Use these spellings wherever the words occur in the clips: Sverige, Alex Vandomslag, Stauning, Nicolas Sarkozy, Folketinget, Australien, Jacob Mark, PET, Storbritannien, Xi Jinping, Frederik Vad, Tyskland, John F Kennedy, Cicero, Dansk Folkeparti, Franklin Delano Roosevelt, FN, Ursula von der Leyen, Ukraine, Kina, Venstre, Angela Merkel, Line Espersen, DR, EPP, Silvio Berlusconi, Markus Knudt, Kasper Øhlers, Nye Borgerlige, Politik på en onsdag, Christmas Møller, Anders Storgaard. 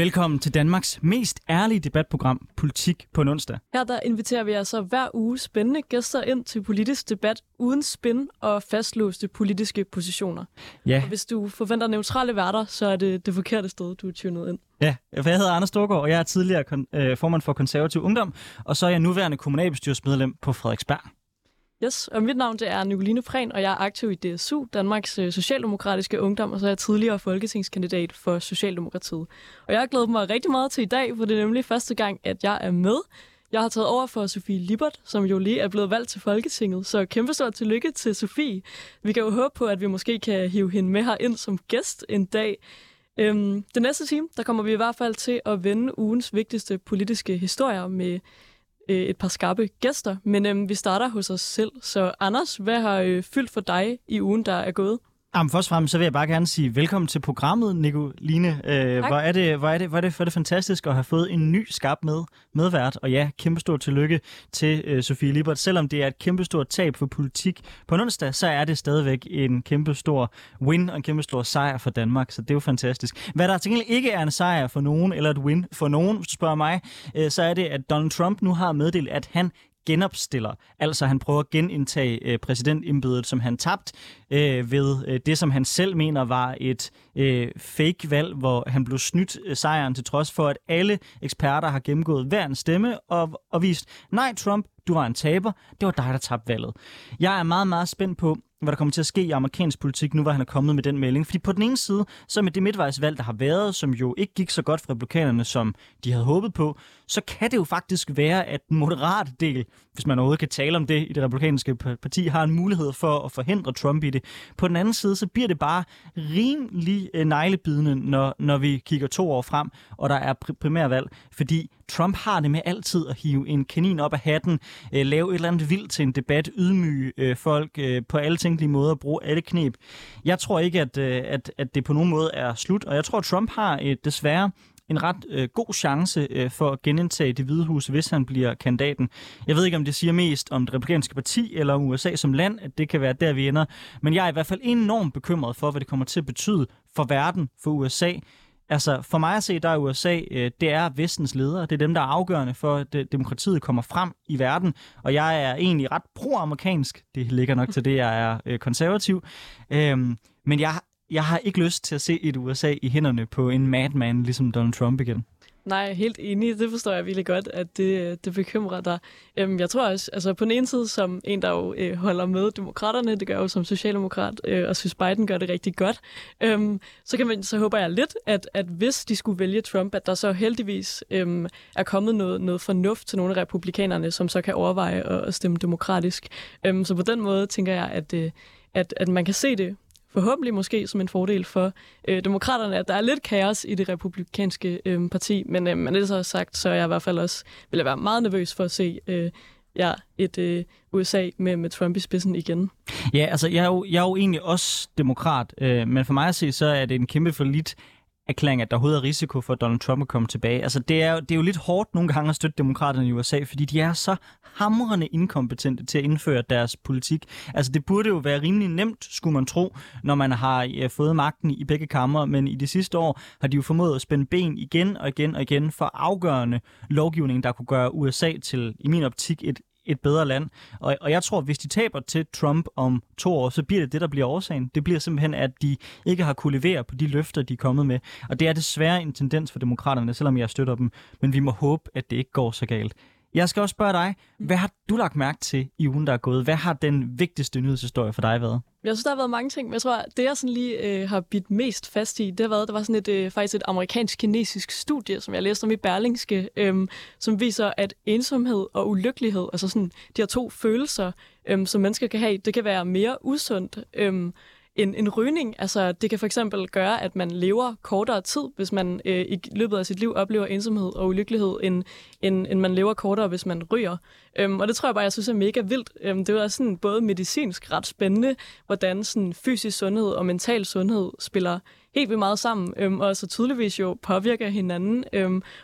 Velkommen til Danmarks mest ærlige debatprogram, Politik på en onsdag. Her der inviterer vi altså hver uge spændende gæster ind til politisk debat uden spin og fastlåste politiske positioner. Ja. Og hvis du forventer neutrale værter, så er det det forkerte sted, du er tunet ind. Ja, for jeg hedder Anders Storgaard, og jeg er tidligere formand for Konservativ Ungdom, og så er jeg nuværende kommunalbestyrelsesmedlem på Frederiksberg. Yes, og mit navn det er Nikoline Prehn, og jeg er aktiv i DSU, Danmarks Socialdemokratiske Ungdom, og så er jeg tidligere folketingskandidat for Socialdemokratiet. Og jeg har glædet mig rigtig meget til i dag, for det er nemlig første gang, at jeg er med. Jeg har taget over for Sofie Lippert, som jo lige er blevet valgt til Folketinget, så kæmpe stort tillykke til Sofie. Vi kan jo håbe på, at vi måske kan hive hende med herind som gæst en dag. Den næste time, der kommer vi i hvert fald til at vende ugens vigtigste politiske historier med et par skarpe gæster, men vi starter hos os selv. Så Anders, hvad har fyldt for dig i ugen, der er gået? Jamen først og fremmest, så vil jeg bare gerne sige velkommen til programmet, Nikoline. Hvor er det fantastisk at have fået en ny skarp medvært, og ja, kæmpestort tillykke til Sofie Lippert. Selvom det er et kæmpestort tab for politik på en onsdag, så er det stadigvæk en kæmpestor win og en kæmpestor sejr for Danmark, så det er jo fantastisk. Hvad der til gengæld ikke er en sejr for nogen, eller et win for nogen, hvis du spørger mig, så er det, at Donald Trump nu har meddelt, at han genopstiller. Altså han prøver at genindtage præsidentembedet, som han tabte ved det, som han selv mener var et fake valg, hvor han blev snydt sejren til trods for, at alle eksperter har gennemgået hver en stemme og vist, nej Trump, du var en taber, det var dig, der tabte valget. Jeg er meget, meget spændt på, hvad der kommer til at ske i amerikansk politik, nu hvor han er kommet med den melding. Fordi på den ene side, så med det midtvejsvalg, der har været, som jo ikke gik så godt for republikanerne, som de havde håbet på, så kan det jo faktisk være, at den moderate del, hvis man overhovedet kan tale om det i det republikanske parti, har en mulighed for at forhindre Trump i det. På den anden side, så bliver det bare rimelig neglebidende, når vi kigger 2 år frem, og der er primærvalg, fordi Trump har det med altid at hive en kanin op af hatten, lave et eller andet vildt til en debat, ydmyge folk på alle tænkelige måder, bruge alle knep. Jeg tror ikke, at det på nogen måde er slut, og jeg tror, at Trump har desværre en ret god chance for at genindtage Det Hvide Hus, hvis han bliver kandidaten. Jeg ved ikke, om det siger mest om det republikanske parti eller om USA som land, at det kan være der, vi ender. Men jeg er i hvert fald enormt bekymret for, hvad det kommer til at betyde for verden, for USA. Altså, for mig at se, der er USA, det er vestens ledere. Det er dem, der er afgørende for, at demokratiet kommer frem i verden. Og jeg er egentlig ret pro-amerikansk. Det ligger nok til det, jeg er konservativ. Men jeg har ikke lyst til at se et USA i hænderne på en madman, ligesom Donald Trump igen. Nej, helt enig. Det forstår jeg virkelig godt, at det bekymrer dig. Jeg tror også, altså på den ene side, som en, der jo holder med demokraterne, det gør jo som socialdemokrat, og synes Biden gør det rigtig godt, så håber jeg lidt, at hvis de skulle vælge Trump, at der så heldigvis er kommet noget fornuft til nogle af republikanerne, som så kan overveje at stemme demokratisk. Så på den måde tænker jeg, at man kan se det forhåbentlig måske som en fordel for demokraterne, at der er lidt kaos i det republikanske parti, men det så sagt, så er jeg i hvert fald også vil være meget nervøs for at se USA med Trump i spidsen igen. Ja, altså jeg er jo egentlig også demokrat, men for mig at se, så er det en kæmpe forlit erklæring, at der overhovedet er risiko for, at Donald Trump er kommet tilbage. Altså, det er jo lidt hårdt nogle gange at støtte demokraterne i USA, fordi de er så hamrende inkompetente til at indføre deres politik. Altså, det burde jo være rimelig nemt, skulle man tro, når man har fået magten i begge kammer, men i de sidste år har de jo formået at spænde ben igen og igen for afgørende lovgivning, der kunne gøre USA til, i min optik, et bedre land. Og jeg tror, at hvis de taber til Trump om 2 år, så bliver det, der bliver årsagen. Det bliver simpelthen, at de ikke har kunne levere på de løfter, de er kommet med. Og det er desværre en tendens for demokraterne, selvom jeg støtter dem. Men vi må håbe, at det ikke går så galt. Jeg skal også spørge dig, hvad har du lagt mærke til i ugen, der er gået? Hvad har den vigtigste nyhedshistorie for dig været? Jeg synes, der har været mange ting, men jeg tror, at det, jeg sådan lige har bidt mest fast i, det har været, der var sådan et amerikansk-kinesisk studie, som jeg læste om i Berlingske, som viser, at ensomhed og ulykkelighed, altså sådan de her 2 følelser, som mennesker kan have, det kan være mere usundt en rygning. Altså, det kan for eksempel gøre, at man lever kortere tid, hvis man i løbet af sit liv oplever ensomhed og ulykkelighed, end man lever kortere, hvis man ryger. Og det tror jeg bare, jeg synes er mega vildt. Det er sådan både medicinsk ret spændende, hvordan sådan fysisk sundhed og mental sundhed spiller helt vildt meget sammen, og så tydeligvis jo påvirker hinanden.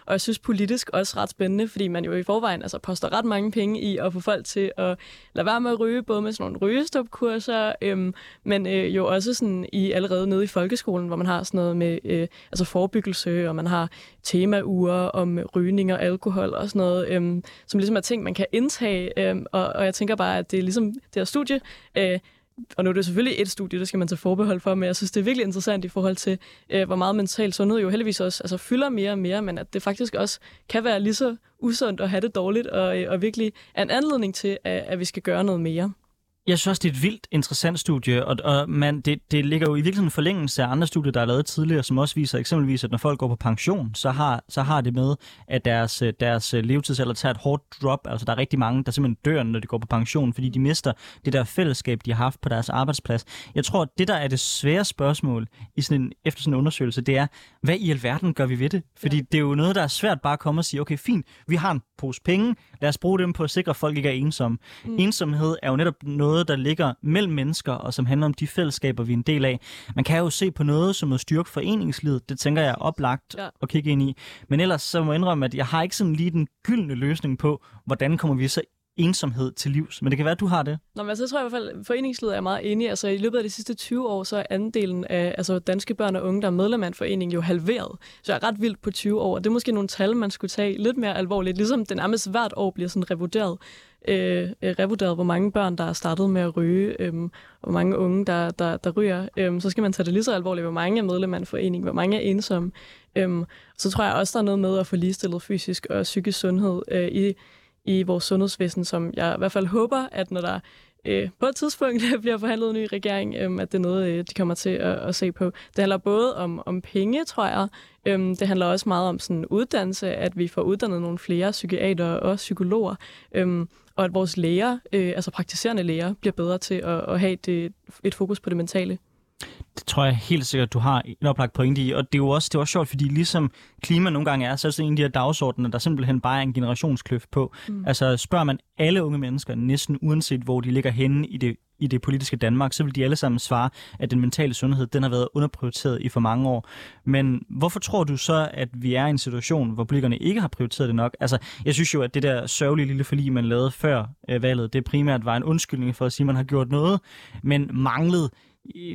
Og jeg synes politisk også ret spændende, fordi man jo i forvejen altså, poster ret mange penge i at få folk til at lade være med at ryge, både med sådan nogle rygestopkurser, men jo også sådan i allerede nede i folkeskolen, hvor man har sådan noget med altså forebyggelse, og man har temauger om rygning og alkohol og sådan noget, som ligesom er ting, man kan indtage. Og jeg tænker bare, at det er ligesom det her studie, og nu er det selvfølgelig et studie, det skal man tage forbehold for, men jeg synes, det er virkelig interessant i forhold til, hvor meget mental sundhed jo heldigvis også altså, fylder mere og mere, men at det faktisk også kan være lige så usundt at have det dårligt, og virkelig er en anledning til, at vi skal gøre noget mere. Jeg synes også, det er et vildt interessant studie, og man, det ligger jo i virkeligheden en forlængelse af andre studier, der er lavet tidligere, som også viser eksempelvis, at når folk går på pension, så har det med, at deres levetidsalder tager et hårdt drop. Altså der er rigtig mange, der simpelthen dør, når de går på pension, fordi de mister det der fællesskab, de har haft på deres arbejdsplads. Jeg tror, at det der er det svære spørgsmål i sådan en, efter sådan en undersøgelse, det er, hvad i alverden gør vi ved det? Fordi det er jo noget, der er svært bare at komme og sige, okay, fint, vi har en pose penge, lad os bruge dem på at sikre, at folk ikke er ensomme. Ensomhed er jo netop noget, der ligger mellem mennesker, og som handler om de fællesskaber, vi er en del af. Man kan jo se på noget som at styrke foreningslivet. Det tænker jeg er oplagt at kigge ind i. Men ellers så må jeg indrømme, at jeg har ikke sådan lige den gyldne løsning på, hvordan kommer vi så ensomhed til livs. Men det kan være, at du har det. Nå, men altså, tror jeg i hvert fald, at foreningslivet er meget enig. Altså, i løbet af de sidste 20 år, så er andelen af altså, danske børn og unge, der er medlem af en forening, jo halveret. Så jeg er ret vildt på 20 år, og det er måske nogle tal, man skulle tage lidt mere alvorligt. Ligesom den nærmest hvert år bliver sådan revurderet, hvor mange børn, der er startet med at ryge, hvor mange unge, der ryger. Så skal man tage det lige så alvorligt, hvor mange er medlem af en forening, hvor mange er ensomme. Så tror jeg også, der er noget med at få ligestillet fysisk og psykisk sundhed i vores sundhedsvæsen, som jeg i hvert fald håber, at når der på et tidspunkt bliver forhandlet en ny regering, at det er noget, de kommer til at se på. Det handler både om penge, tror jeg. Det handler også meget om sådan uddannelse, at vi får uddannet nogle flere psykiatere og psykologer, og at vores læger, altså praktiserende læger, bliver bedre til at have et fokus på det mentale. Det tror jeg helt sikkert, du har en oplagt pointe i, og det er jo også sjovt, fordi ligesom klima nogle gange er, så er det en af de her dagsordener, der simpelthen bare er en generationskløft på. Altså spørger man alle unge mennesker, næsten uanset hvor de ligger henne i det politiske Danmark, så vil de alle sammen svare, at den mentale sundhed, den har været underprioriteret i for mange år. Men hvorfor tror du så, at vi er i en situation, hvor politikerne ikke har prioriteret det nok? Altså, jeg synes jo, at det der sørgelige lille forlig, man lavede før valget, det primært var en undskyldning for at sige, at man har gjort noget, men manglede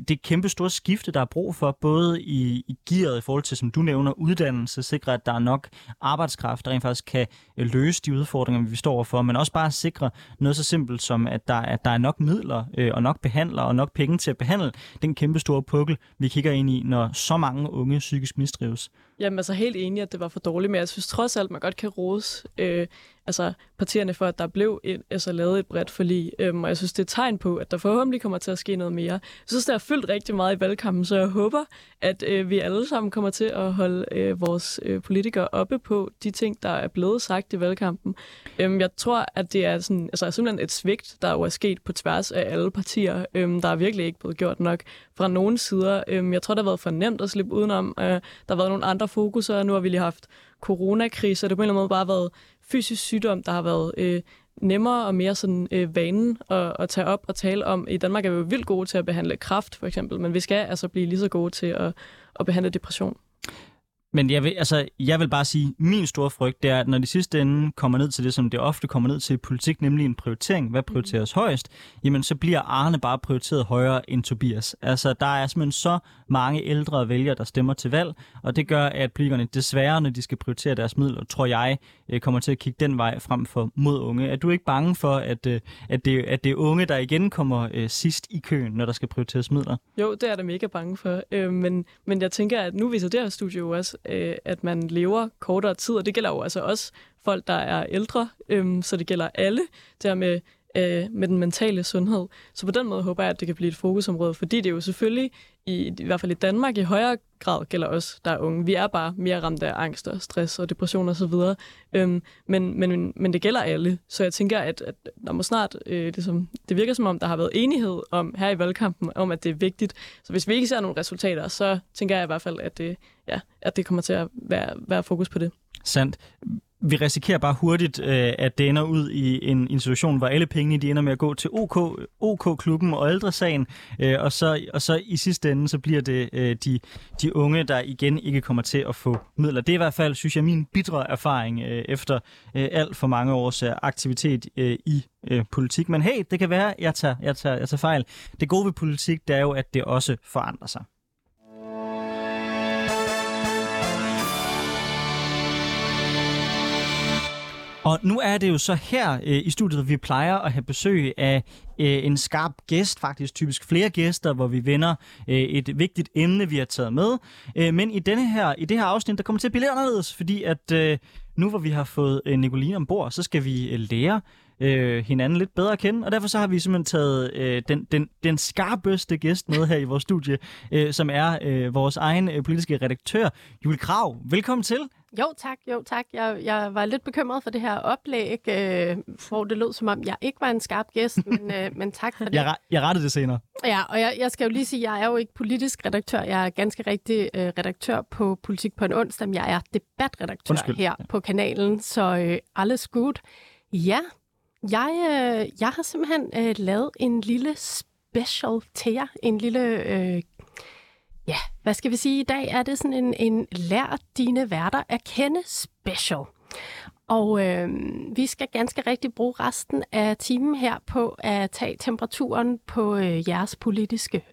det kæmpe store skifte, der er brug for, både i gearet i forhold til, som du nævner, uddannelse, sikre, at der er nok arbejdskraft, der rent faktisk kan løse de udfordringer, vi står overfor, men også bare sikre noget så simpelt som, at der er nok midler og nok behandlere og nok penge til at behandle den kæmpe store pukkel, vi kigger ind i, når så mange unge psykisk mistrives. Jamen altså helt enig, at det var for dårligt, men jeg synes trods alt, man godt kan rose altså partierne for, at der blev lavet et bredt forlig, og jeg synes, det er et tegn på, at der forhåbentlig kommer til at ske noget mere. Jeg synes, det har fyldt rigtig meget i valgkampen, så jeg håber, at vi alle sammen kommer til at holde vores politikere oppe på de ting, der er blevet sagt i valgkampen. Jeg tror, at det er sådan, altså, simpelthen et svigt, der jo er sket på tværs af alle partier. Der er virkelig ikke blevet gjort nok fra nogen sider. Jeg tror, det har været for nemt at slippe udenom. Der har været nogle andre fokuser, nu har vi lige haft coronakrise, og det på en eller anden måde bare været fysisk sygdom, der har været nemmere og mere sådan vanen at tage op og tale om. I Danmark er vi jo vildt gode til at behandle kræft, for eksempel, men vi skal altså blive lige så gode til at behandle depression. Men jeg vil bare sige, min store frygt, det er, at når de sidste ende kommer ned til det, som det ofte kommer ned til i politik, nemlig en prioritering, hvad prioriteres højst, jamen så bliver Arne bare prioriteret højere end Tobias. Altså, der er simpelthen så mange ældre vælgere, der stemmer til valg, og det gør, at politikerne desværre, når de skal prioritere deres midler, tror jeg, kommer til at kigge den vej frem for mod unge. Er du ikke bange for, at det er unge, der igen kommer sidst i køen, når der skal prioriteres midler? Jo, det er jeg mega bange for. Men jeg tænker, at nu viser det her studie også, at man lever kortere tid, og det gælder jo altså også folk, der er ældre, så det gælder alle, der med den mentale sundhed. Så på den måde håber jeg, at det kan blive et fokusområde, fordi det jo selvfølgelig, i hvert fald i Danmark, i højere grad gælder os, der er unge. Vi er bare mere ramt af angst og stress og depression osv. Men det gælder alle, så jeg tænker, at der må snart, det virker som om, der har været enighed om her i valgkampen, om at det er vigtigt. Så hvis vi ikke ser nogle resultater, så tænker jeg i hvert fald, at det kommer til at være fokus på det. Sandt. vi risikerer bare hurtigt, at det ender ud i en situation, hvor alle pengene de ender med at gå til OK-klubben og Ældresagen, og så i sidste ende, så bliver det de unge, der igen ikke kommer til at få midler. Det er i hvert fald, synes jeg, min bitre erfaring efter alt for mange års aktivitet i politik. Men hey, det kan være, jeg tager fejl. Det gode ved politik, det er jo, at det også forandrer sig. Og nu er det jo så her i studiet, vi plejer at have besøg af en skarp gæst, faktisk typisk flere gæster, hvor vi vender et vigtigt emne, vi har taget med. Men i det her afsnit, der kommer til at blive lidt anderledes, fordi at nu hvor vi har fået Nikoline ombord, så skal vi lære hinanden lidt bedre at kende, og derfor så har vi simpelthen taget den skarpeste gæst med her i vores studie, som er vores egen politiske redaktør, Julie Kragh. Velkommen til. Jo tak. Jeg var lidt bekymret for det her oplæg, hvor det lød som om, jeg ikke var en skarp gæst, men tak for det. Jeg rettede det senere. Ja, og jeg skal jo lige sige, at jeg er jo ikke politisk redaktør. Jeg er ganske rigtig redaktør på Politik på en onsdag, men jeg er debatredaktør her på kanalen, så alles good. Ja, jeg har simpelthen lavet en lille special til jer, en lille... Ja, hvad skal vi sige? I dag er det sådan en lær dine værter at kende special. Og vi skal ganske rigtigt bruge resten af timen her på at tage temperaturen på jeres politiske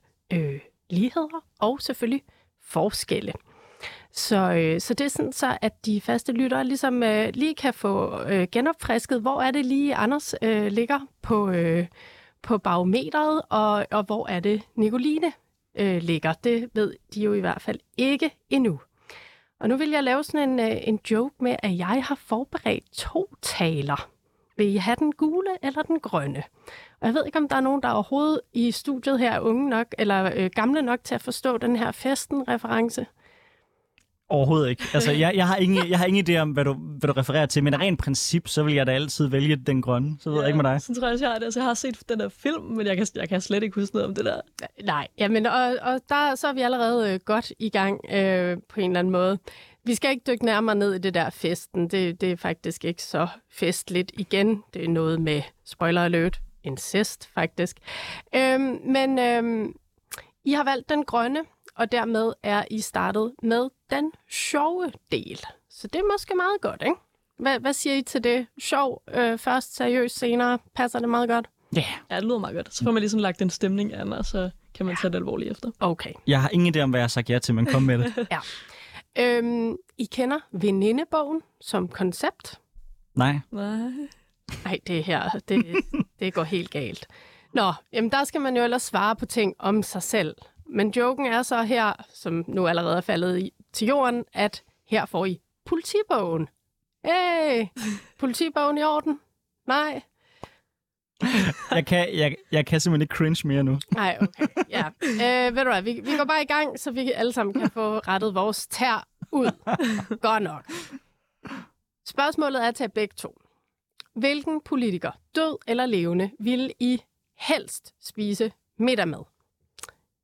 ligheder og selvfølgelig forskelle. Så det er sådan så, at de faste lyttere ligesom lige kan få genopfrisket, hvor er det lige Anders ligger på barometeret, og hvor er det Nikoline ligger. Det ved de jo i hvert fald ikke endnu. Og nu vil jeg lave sådan en joke med, at jeg har forberedt 2 taler. Vil I have den gule eller den grønne? Og jeg ved ikke, om der er nogen, der overhovedet i studiet her er unge nok, eller gamle nok til at forstå den her festen-reference. Overhovedet ikke. Altså, jeg har ingen idé om, hvad du refererer til, men af rent princip, så vil jeg da altid vælge den grønne. Så ved jeg ikke med dig. Så tror jeg også, jeg har det. Altså, jeg har set den der film, men jeg kan slet ikke huske noget om det der. Nej, jamen, og der, så er vi allerede godt i gang på en eller anden måde. Vi skal ikke dykke nærmere ned i det der festen. Det er faktisk ikke så festligt igen. Det er noget med, spoiler alert, incest faktisk. Men I har valgt den grønne, og dermed er I startet med den sjove del. Så det er måske meget godt, ikke? Hvad siger I til det? Sjov først, seriøst senere. Passer det meget godt? Yeah. Ja, det lyder meget godt. Så får man ligesom lagt en stemning an, og så kan man tage det alvorligt efter. Okay. Jeg har ingen idé om, hvad jeg har sagt ja til, men kom med det. Ja. I kender venindebogen som koncept? Nej. Nej, det her, det går helt galt. Nå, jamen der skal man jo ellers svare på ting om sig selv. Men joken er så her, som nu allerede er faldet til jorden, at her får I politibogen. Hey! Politibogen i orden? Nej. Jeg kan simpelthen ikke cringe mere nu. Nej, okay. Ja. Ved du hvad, vi går bare i gang, så vi alle sammen kan få rettet vores tær ud. Godt nok. Spørgsmålet er til begge to. Hvilken politiker, død eller levende, vil I helst spise middag med?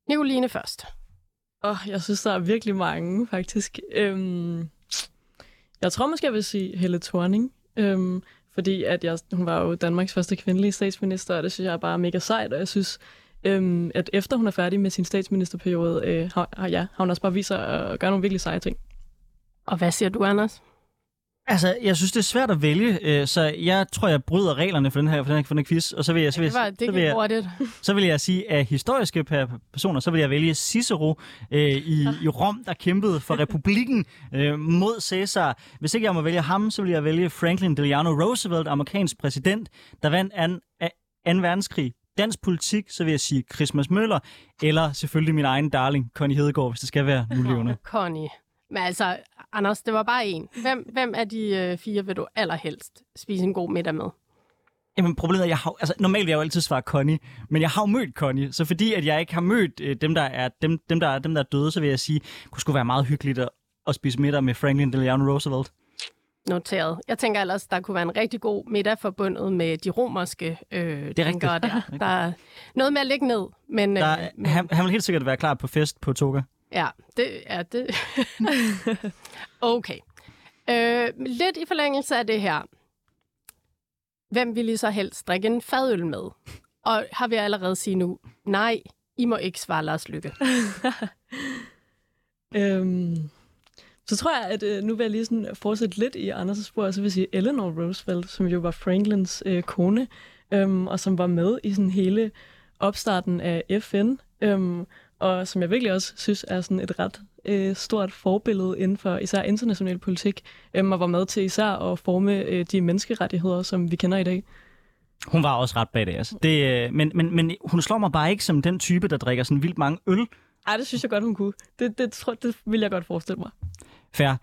Nikoline først. Jeg synes, der er virkelig mange, faktisk. Jeg tror måske, jeg vil sige Helle Thorning, fordi at hun var jo Danmarks første kvindelige statsminister, og det synes jeg er bare mega sejt, og jeg synes, at efter hun er færdig med sin statsministerperiode, har hun også bare vist sig at gøre nogle virkelig seje ting. Og hvad siger du, Anders? Altså, jeg synes, det er svært at vælge, så jeg tror, jeg bryder reglerne for den her quiz, og så vil jeg sige, at historiske personer, så vil jeg vælge Cicero i Rom, der kæmpede for republikken mod Caesar. Hvis ikke jeg må vælge ham, så vil jeg vælge Franklin Delano Roosevelt, amerikansk præsident, der vandt anden verdenskrig. Dansk politik, så vil jeg sige Christmas Møller, eller selvfølgelig min egen darling, Connie Hedegaard, hvis det skal være nu levende. Connie. Men altså, Anders, det var bare en. Hvem af de 4 vil du allerhelst spise en god middag med? Jamen problemet er, normalt vil jeg jo altid svare Connie, men jeg har jo mødt Connie, så fordi at jeg ikke har mødt dem, der er døde, så vil jeg sige, at det skulle være meget hyggeligt at spise middag med Franklin Delano Roosevelt. Noteret. Jeg tænker ellers, der kunne være en rigtig god middag forbundet med de romerske tænkere der. Der er noget med at lægge ned. Men, han vil helt sikkert være klar på fest på toga. Ja, det er det. Okay. Lidt i forlængelse af det her. Hvem vil I så helst drikke en fadøl med? Og har vi allerede sige nu, nej, I må ikke svare Lars Løkke. Så tror jeg, at nu vil jeg lige sådan fortsætte lidt i Anders' spor, og så vil jeg sige Eleanor Roosevelt, som jo var Franklins kone, og som var med i sådan hele opstarten af FN, og som jeg virkelig også synes er sådan et ret stort forbillede inden for især international politik, og var med til især at forme de menneskerettigheder, som vi kender i dag. Hun var også ret badass. Men hun slår mig bare ikke som den type, der drikker sådan vildt mange øl. Ej, det synes jeg godt, hun kunne. Det vil jeg godt forestille mig. Fair.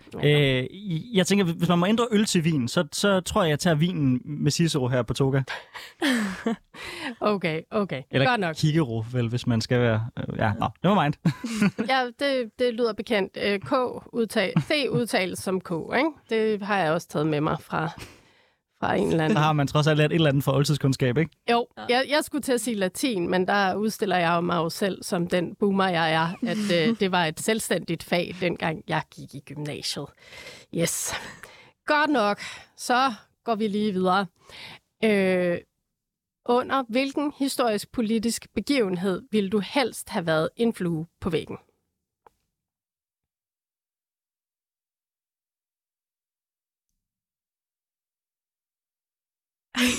Jeg tænker, hvis man må ændre øl til vin, så tror jeg, jeg tager vinen med Cicero her på Toga. Okay. Eller godt nok. Cicero, vel, hvis man skal være... Ja, no, never mind. Ja, det lyder bekendt. C udtales som K, ikke? Det har jeg også taget med mig fra en eller anden. Der har man trods alt lært et eller andet for oldtidskundskab, ikke? Jo, jeg skulle til at sige latin, men der udstiller jeg jo mig jo selv som den boomer, jeg er, at det var et selvstændigt fag, dengang jeg gik i gymnasiet. Yes. Godt nok, så går vi lige videre. Under hvilken historisk politisk begivenhed ville du helst have været en flue på væggen?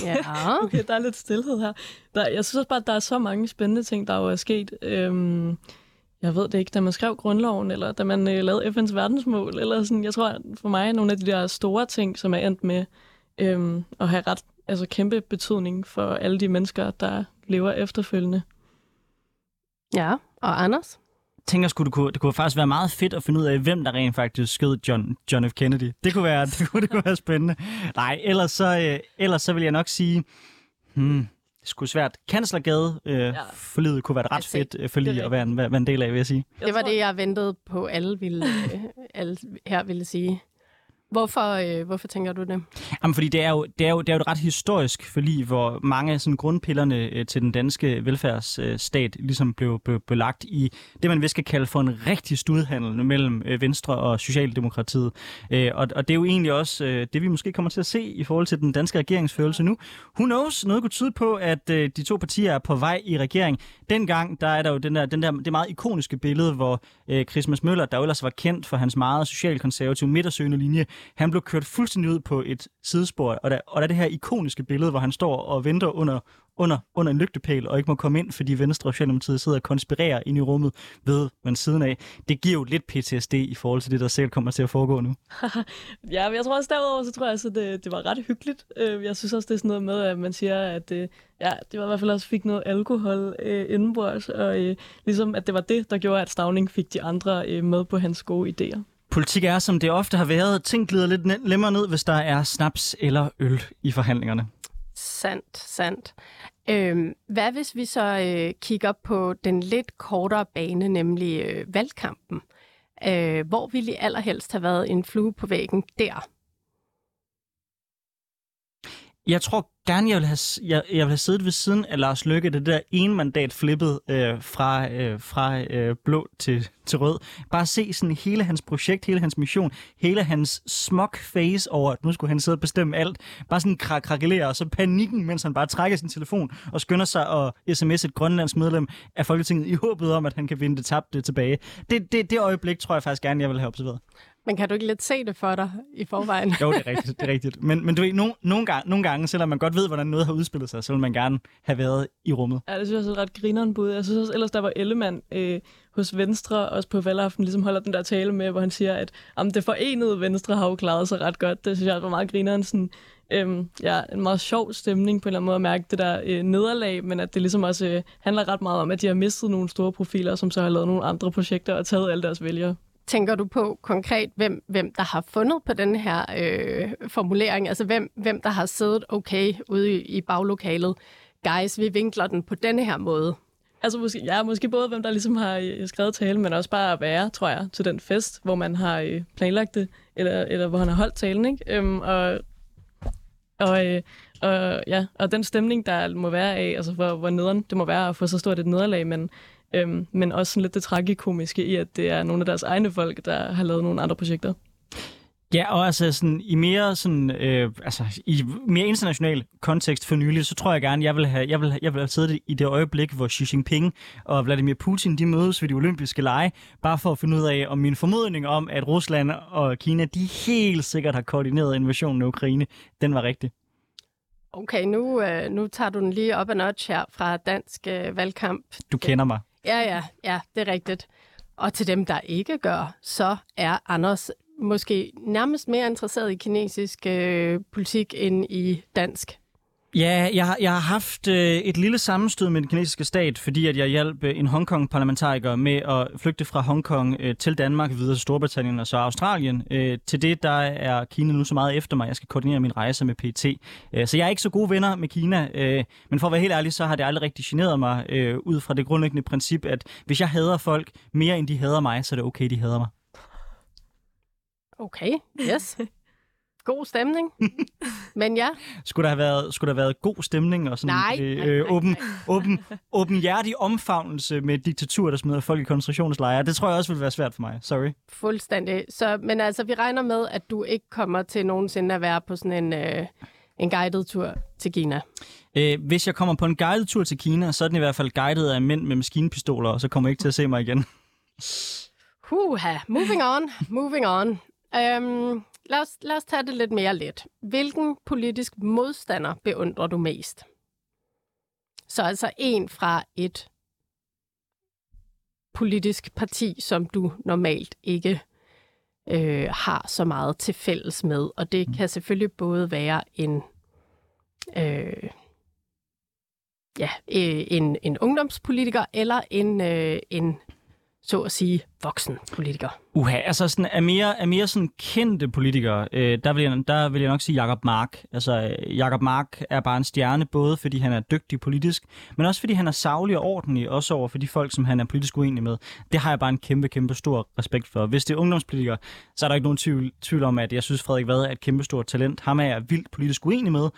Ja. Okay, der er lidt stilhed her. Jeg synes også bare, at der er så mange spændende ting, der jo er sket. Jeg ved det ikke, da man skrev grundloven, eller da man lavede FN's verdensmål, eller sådan. Jeg tror for mig, nogle af de der store ting, som er endt med at have ret kæmpe betydning for alle de mennesker, der lever efterfølgende. Ja, og Anders? Jeg tænker, det kunne faktisk være meget fedt at finde ud af, hvem der rent faktisk skød John F. Kennedy. Det kunne være spændende. Nej, ellers så vil jeg nok sige, det skulle svært. Kanslergade forliget kunne være et ret fedt forlig at være en del af, vil jeg sige. Det var det, jeg ventede på, alle her ville sige. Hvorfor tænker du det? Jamen, fordi det er jo et ret historisk forlig, hvor mange af sådan grundpillerne til den danske velfærdsstat ligesom blev belagt i det, man vist kan kalde for en rigtig studhandel mellem Venstre og Socialdemokratiet. Og det er jo egentlig også det, vi måske kommer til at se i forhold til den danske regeringsførelse nu. Who knows? Noget kunne tyde på, at de to partier er på vej i regering. Dengang, der er der jo det meget ikoniske billede, hvor Christmas Møller, der ellers var kendt for hans meget socialkonservative midtersøgende linje, han blev kørt fuldstændig ud på et sidespor, og der er det her ikoniske billede, hvor han står og venter under en lygtepæl, og ikke må komme ind, fordi Venstre og Socialdemokratiet sidder og konspirerer ind i rummet ved man siden af. Det giver jo lidt PTSD i forhold til det, der selv kommer til at foregå nu. Ja, men jeg tror også derudover, det var ret hyggeligt. Jeg synes også, det er sådan noget med, at man siger, at det var i hvert fald også fik noget alkohol indenbords, og ligesom, at det var det, der gjorde, at Stauning fik de andre med på hans gode idéer. Politik er, som det ofte har været. Ting glider lidt længere ned, hvis der er snaps eller øl i forhandlingerne. Sandt. Hvad hvis vi så kigger på den lidt kortere bane, nemlig valgkampen? Hvor ville I allerhelst have været en flue på væggen der? Jeg tror gerne, jeg vil have siddet ved siden af Lars Løkke, det der ene mandat flippet fra blå til rød. Bare se sådan hele hans projekt, hele hans mission, hele hans smug face over, at nu skulle han sidde og bestemme alt. Bare sådan krakelere, og så panikken, mens han bare trækker sin telefon og skynder sig og sms'e et grønlandsk medlem af Folketinget i håbet om, at han kan vinde det tabte tilbage. Det øjeblik tror jeg faktisk gerne, jeg vil have observeret. Men kan du ikke lidt se det for dig i forvejen? Jo, det er rigtigt. Men du ved, nogle gange, selvom man godt ved, hvordan noget har udspillet sig, så vil man gerne have været i rummet. Ja, det synes jeg også er ret grineren bud. Jeg synes også, ellers der var Ellemann hos Venstre, også på valgaften, ligesom holder den der tale med, hvor han siger, at det forenede Venstre har jo klaret sig ret godt. Det synes jeg også var meget grineren. Sådan, en meget sjov stemning på en eller anden måde at mærke det der nederlag, men at det ligesom også handler ret meget om, at de har mistet nogle store profiler, som så har lavet nogle andre projekter og taget alle deres vælgere. Tænker du på konkret, hvem der har fundet på den her formulering? Altså, hvem der har siddet ude i baglokalet? Guys, vi vinkler den på denne her måde. Altså, måske både hvem der ligesom har skrevet talen, men også bare at være, tror jeg, til den fest, hvor man har planlagt det, eller hvor han har holdt talen, ikke? Og den stemning, der må være af, altså hvor nederen det må være at få så stort et nederlag, men også sådan lidt det tragikomiske i, at det er nogle af deres egne folk, der har lavet nogle andre projekter. Ja, og altså sådan, i mere sådan altså i mere international kontekst for nylig, så tror jeg gerne, jeg vil have siddet i det øjeblik, hvor Xi Jinping og Vladimir Putin de mødes ved de olympiske lege, bare for at finde ud af, om min formodning om, at Rusland og Kina de helt sikkert har koordineret invasionen af Ukraine, den var rigtig. Okay, nu tager du den lige op ad notch her fra dansk valgkamp. Du kender mig. Ja, det er rigtigt. Og til dem, der ikke gør, så er Anders måske nærmest mere interesseret i kinesisk politik end i dansk. Ja, jeg har haft et lille sammenstød med den kinesiske stat, fordi at jeg hjalp en Hongkong-parlamentariker med at flygte fra Hongkong til Danmark, videre til Storbritannien og så Australien. Til det, der er Kina nu så meget efter mig. Jeg skal koordinere mine rejser med PET. Så jeg er ikke så gode venner med Kina, men for at være helt ærlig, så har det aldrig rigtig generet mig, ud fra det grundlæggende princip, at hvis jeg hader folk mere end de hader mig, så er det okay, de hader mig. Okay, yes. God stemning, men ja. Skulle der have været god stemning og sådan en åbenhjertig omfavnelse med et diktatur, der smider folk i koncentrationslejre? Det tror jeg også ville være svært for mig. Sorry. Fuldstændig. Så, men altså, vi regner med, at du ikke kommer til nogensinde at være på sådan en guided tur til Kina. Hvis jeg kommer på en guided tur til Kina, så er den i hvert fald guidet af mænd med maskinpistoler, og så kommer jeg ikke til at se mig igen. Huha. Moving on. Lad os tage det lidt mere let. Hvilken politisk modstander beundrer du mest? Så altså en fra et politisk parti, som du normalt ikke har så meget til fælles med. Og det kan selvfølgelig både være en ungdomspolitiker eller en så at sige voksen politiker. Altså sådan er mere sådan kendte politikere. Der vil jeg nok sige Jacob Mark. Altså Jacob Mark er bare en stjerne, både fordi han er dygtig politisk, men også fordi han er saglig og ordentlig, også over for de folk, som han er politisk uenig med. Det har jeg bare en kæmpe stor respekt for. Hvis det er ungdomspolitikere, så er der ikke nogen tvivl om, at jeg synes Frederik Vad er et kæmpe stort talent. Ham er jeg vildt politisk uenig med,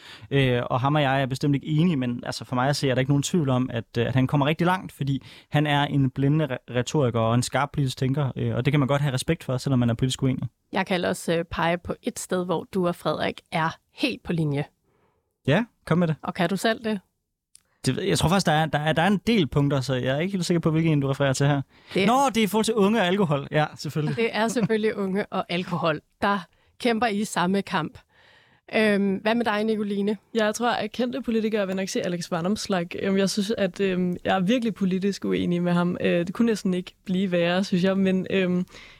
og ham og jeg er bestemt ikke enige, men altså for mig ser jeg der ikke nogen tvivl om, at han kommer rigtig langt, fordi han er en blændende retoriker og en skarp politisk tænker, og det kan man godt have respekt for, selvom man er politisk uenig. Jeg kan også pege på et sted, hvor du og Frederik er helt på linje. Ja, kom med det. Og kan du selv det? Jeg tror faktisk, der er en del punkter, så jeg er ikke helt sikker på, hvilken du refererer til her. Det er i forhold til unge og alkohol. Ja, selvfølgelig. Det er selvfølgelig unge og alkohol, der kæmper i samme kamp. Hvad med dig, Nikoline? Jeg tror, at kendte politikere vil nok se Alex Vandomslag. Jeg synes, at jeg er virkelig politisk uenig med ham. Det kunne næsten ikke blive værre, synes jeg. Men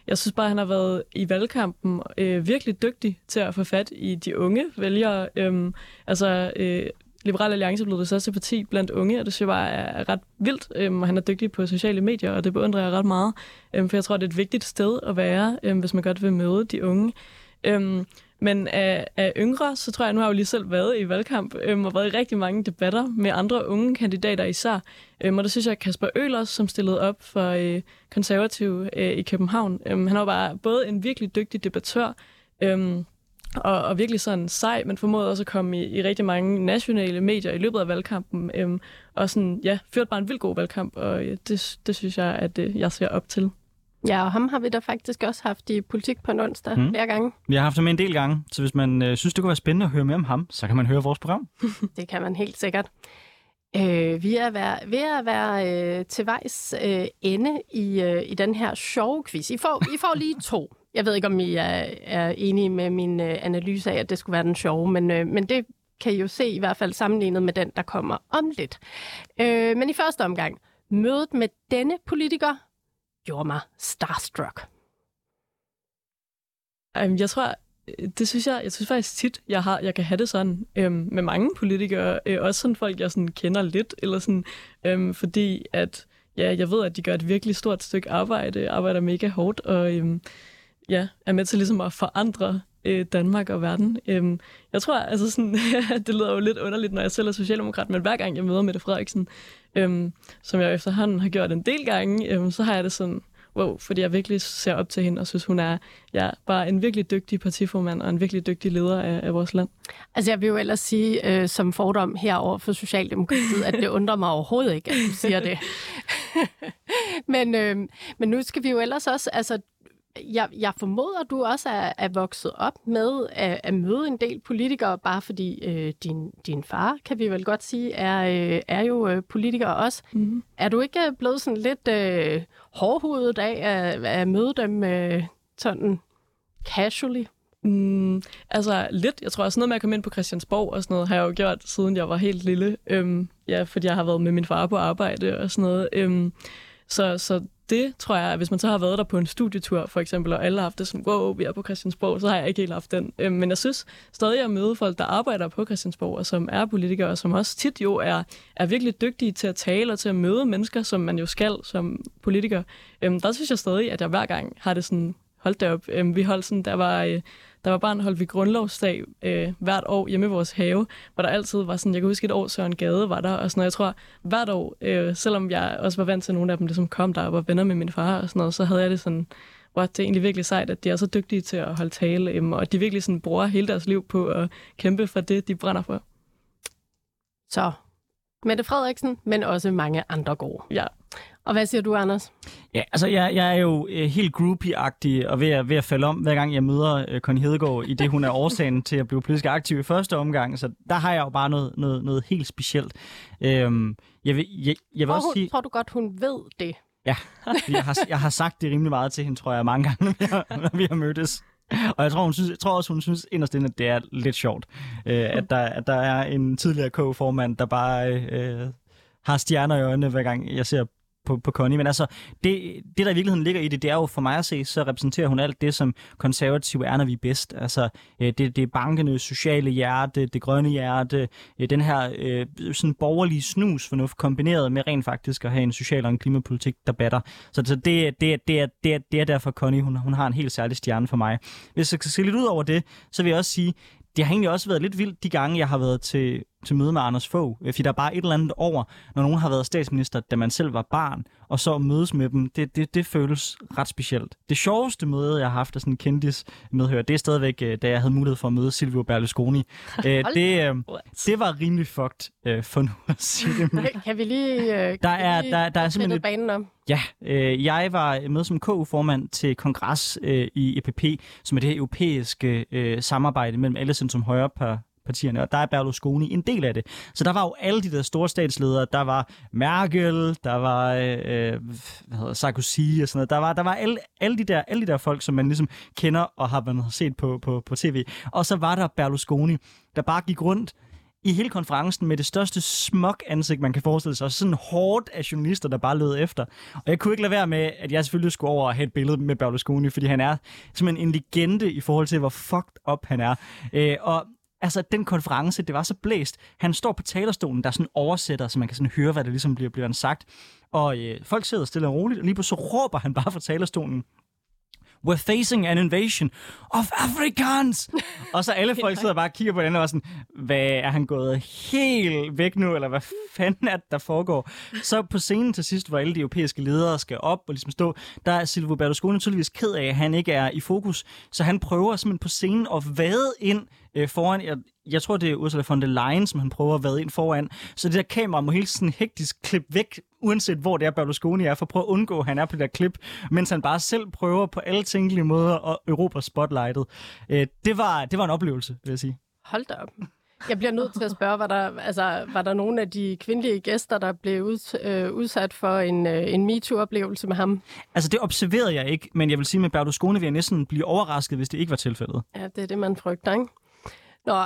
jeg synes bare, at han har været i valgkampen virkelig dygtig til at få fat i de unge vælgere. Liberal Alliance blev det største parti blandt unge, og det synes jeg bare er ret vildt. Og han er dygtig på sociale medier, og det beundrer jeg ret meget. For jeg tror, det er et vigtigt sted at være, hvis man godt vil møde de unge. Men af yngre, så tror jeg, nu har jeg jo lige selv været i valgkamp og været i rigtig mange debatter med andre unge kandidater især. Og det synes jeg, Kasper Øhlers, som stillede op for Konservativ i København, han var bare både en virkelig dygtig debattør og virkelig sådan sej, men formåede også at komme i rigtig mange nationale medier i løbet af valgkampen. Og sådan, ja, førte bare en vildt god valgkamp, og det synes jeg, at jeg ser op til. Ja, og ham har vi da faktisk også haft i Politik på en onsdag hver gang. Vi har haft ham en del gange, så hvis man synes, det kunne være spændende at høre mere om ham, så kan man høre vores program. Det kan man helt sikkert. Vi er ved at være til vejs ende i den her sjove quiz. I får lige to. Jeg ved ikke, om I er enige med min analyse af, at det skulle være den sjove, men det kan I jo se i hvert fald sammenlignet med den, der kommer om lidt. Men i første omgang, mødet med denne politiker gjorde mig starstruck. Jeg tror, jeg synes faktisk tit, jeg kan have det sådan med mange politikere, også sådan folk, jeg sådan kender lidt, eller sådan, fordi at, ja, jeg ved, at de gør et virkelig stort stykke arbejde, arbejder mega hårdt, og er med til ligesom at forandre Danmark og verden. Jeg tror, altså sådan, det lyder jo lidt underligt, når jeg selv er socialdemokrat, men hver gang jeg møder Mette Frederiksen, som jeg efterhånden har gjort en del gange, så har jeg det sådan, wow, fordi jeg virkelig ser op til hende og synes, hun er bare en virkelig dygtig partiformand og en virkelig dygtig leder af vores land. Altså jeg vil jo ellers sige som fordom herover for Socialdemokratiet, at det undrer mig overhovedet ikke, at du siger det. Men nu skal vi jo ellers også, altså Jeg formoder, du også er vokset op med at møde en del politikere, bare fordi din far, kan vi vel godt sige, er jo politiker også. Mm-hmm. Er du ikke blevet sådan lidt hårdhudet af at møde dem sådan casually? Altså lidt. Jeg tror også noget med at komme ind på Christiansborg og sådan noget, har jeg jo gjort, siden jeg var helt lille. Fordi jeg har været med min far på arbejde og sådan noget. Så det tror jeg, at hvis man så har været der på en studietur, for eksempel, og alle har haft det som, wow, vi er på Christiansborg, så har jeg ikke helt haft den. Men jeg synes stadig at møde folk, der arbejder på Christiansborg, og som er politikere, og som også tit jo er virkelig dygtige til at tale og til at møde mennesker, som man jo skal som politiker. Der synes jeg stadig, at jeg hver gang har det sådan, hold da op. Vi holdt sådan, der var barn, holdt vi grundlovsdag hvert år hjemme i vores have, hvor der altid var sådan, jeg kan huske et år, Søren Gade var der, og sådan noget. Jeg tror, hvert år, selvom jeg også var vant til nogle af dem, der som kom der og var venner med min far og sådan noget, så havde jeg det sådan, wow, det er egentlig virkelig sejt, at de er så dygtige til at holde tale, og de virkelig sådan bruger hele deres liv på at kæmpe for det, de brænder for. Så, Mette Frederiksen, men også mange andre gode. Ja. Og hvad siger du, Anders? Ja, altså jeg er jo helt groupie-agtig og ved at falde om, hver gang jeg møder Connie Hedegaard, i det hun er årsagen til at blive politisk aktiv i første omgang. Så der har jeg jo bare noget helt specielt. Jeg vil også sige... Tror du godt, hun ved det? Ja, jeg har sagt det rimelig meget til hende, tror jeg, mange gange, når vi har mødtes. Og jeg tror også, hun synes inderst inde, at det er lidt sjovt, at der er en tidligere K-formand, der bare har stjerner i øjnene, hver gang jeg ser på Connie, men altså, det der i virkeligheden ligger i det er jo for mig at se, så repræsenterer hun alt det, som konservative er, når vi er bedst. Altså, det er bankerne, sociale hjerte, det grønne hjerte, den her sådan borgerlige snusfornuft, kombineret med rent faktisk at have en social og en klimapolitik, der batter. Så det er derfor Connie, hun har en helt særlig stjerne for mig. Hvis jeg skal se lidt ud over det, så vil jeg også sige, det har egentlig også været lidt vildt de gange, jeg har været til møde med Anders Fogh, fordi der er bare et eller andet over, når nogen har været statsminister, da man selv var barn, og så mødes med dem, det føles ret specielt. Det sjoveste møde, jeg har haft af sådan en kendismedhør, det er stadigvæk, da jeg havde mulighed for at møde Silvio Berlusconi. Det var rimelig fucked, for nu at sige det. Kan vi lige finde banen om? Ja, jeg var med som KU-formand til kongres i EPP, som er det her europæiske samarbejde mellem alle centrum-højre partierne, og der er Berlusconi en del af det. Så der var jo alle de der store statsledere, der var Merkel, der var Sarkozy og sådan noget, der var alle de der folk, som man ligesom kender og har set på tv. Og så var der Berlusconi, der bare gik rundt i hele konferencen med det største smug-ansigt, man kan forestille sig, og sådan hårdt af journalister, der bare lød efter. Og jeg kunne ikke lade være med, at jeg selvfølgelig skulle over og have et billede med Berlusconi, fordi han er simpelthen en legende i forhold til, hvor fucked up han er. Altså, den konference, det var så blæst. Han står på talerstolen, der sådan oversætter, så man kan sådan høre, hvad der ligesom bliver sagt. Og folk sidder stille og roligt, og lige pludselig så råber han bare fra talerstolen, "We're facing an invasion of Africans!" Og så alle folk sidder bare og kigger på den og var sådan, hvad er han gået helt væk nu, eller hvad fanden er det, der foregår? Så på scenen til sidst, hvor alle de europæiske ledere skal op og ligesom stå, der er Silvio Berlusconi tydeligvis ked af, at han ikke er i fokus, så han prøver simpelthen på scenen at vade ind foran, jeg tror, det er Ursula von der Leyen, som han prøver at vade ind foran. Så det der kamera må helt sådan hektisk klippe væk, uanset hvor det er, Berlusconi er, for at prøve at undgå, at han er på det der klip, mens han bare selv prøver på alle tænkelige måder at erobre spotlightet. Det var en oplevelse, vil jeg sige. Hold da op. Jeg bliver nødt til at spørge, var der nogen af de kvindelige gæster, der blev udsat for en MeToo-oplevelse med ham? Altså, det observerede jeg ikke, men jeg vil sige, med Berlusconi vil jeg næsten blive overrasket, hvis det ikke var tilfældet. Ja, det er det, man frygter, ikke? Nå,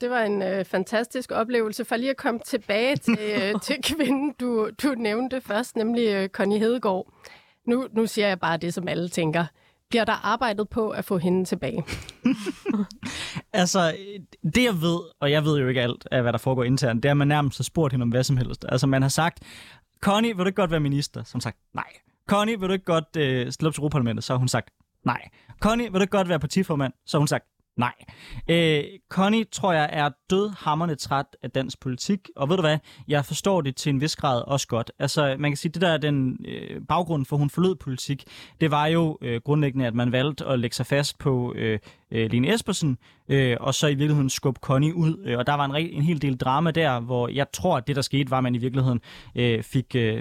det var en fantastisk oplevelse. For lige at komme tilbage til kvinden, du nævnte først, nemlig Connie Hedegaard. Nu siger jeg bare det, som alle tænker. Bliver der arbejdet på at få hende tilbage? Altså, det jeg ved, og jeg ved jo ikke alt af, hvad der foregår internt, det er, at man nærmest har spurgt hende om hvad som helst. Altså, man har sagt, Connie, vil du ikke godt være minister? Som sagt, nej. Connie, vil du ikke godt stille op til Europaparlamentet? Så har hun sagt, nej. Connie, vil du ikke godt være partiformand? Så har hun sagt, nej. Connie, tror jeg, er dødhamrende træt af dansk politik, og ved du hvad, jeg forstår det til en vis grad også godt. Altså, man kan sige, det der er den baggrund for, hun forlod politik, det var jo grundlæggende, at man valgte at lægge sig fast på Line Espersen, og så i virkeligheden skubbe Connie ud. Og der var en hel del drama der, hvor jeg tror, at det, der skete, var, at man i virkeligheden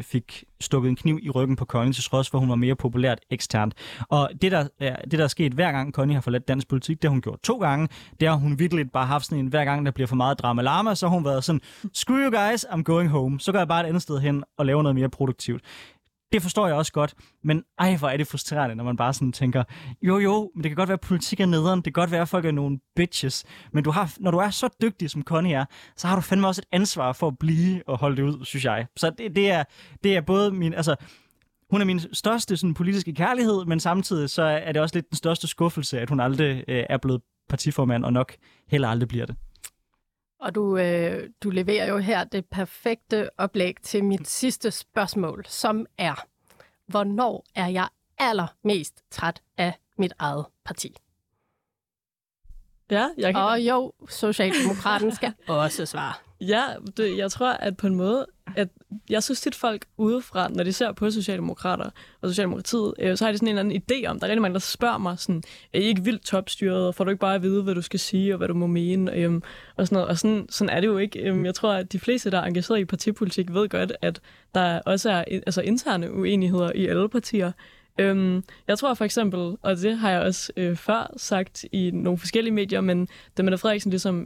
fik stukket en kniv i ryggen på Connie, til trods for, at hun var mere populært eksternt. Og det der er sket hver gang, Connie har forladt dansk politik, det har hun gjort 2 gange. Det har hun virkelig bare haft sådan en, hver gang der bliver for meget drama-larma, så har hun været sådan, screw you guys, I'm going home. Så går jeg bare et andet sted hen og laver noget mere produktivt. Det forstår jeg også godt, men ej, hvor er det frustrerende, når man bare sådan tænker, jo, men det kan godt være, at politik er nederen, det kan godt være, at folk er nogle bitches, men når du er så dygtig, som Connie er, så har du fandme også et ansvar for at blive og holde det ud, synes jeg. Så det er både min, altså, hun er min største sådan, politiske kærlighed, men samtidig så er det også lidt den største skuffelse, at hun aldrig er blevet partiformand, og nok heller aldrig bliver det. Og du leverer jo her det perfekte oplæg til mit sidste spørgsmål, som er, hvornår er jeg allermest træt af mit eget parti? Ja, jeg kan. Og jo, Socialdemokraten skal også svare. Ja, jeg tror, at på en måde, at jeg synes tit folk udefra, når de ser på Socialdemokrater og Socialdemokratiet, så har de sådan en eller anden idé om, der er rigtig mange, der spørger mig sådan, er I ikke vildt topstyret, og får du ikke bare at vide, hvad du skal sige, og hvad du må mene, og sådan noget. Og sådan er det jo ikke. Jeg tror, at de fleste, der er engageret i partipolitik, ved godt, at der også er altså, interne uenigheder i alle partier. Jeg tror for eksempel, og det har jeg også før sagt i nogle forskellige medier, men da Mette Frederiksen ligesom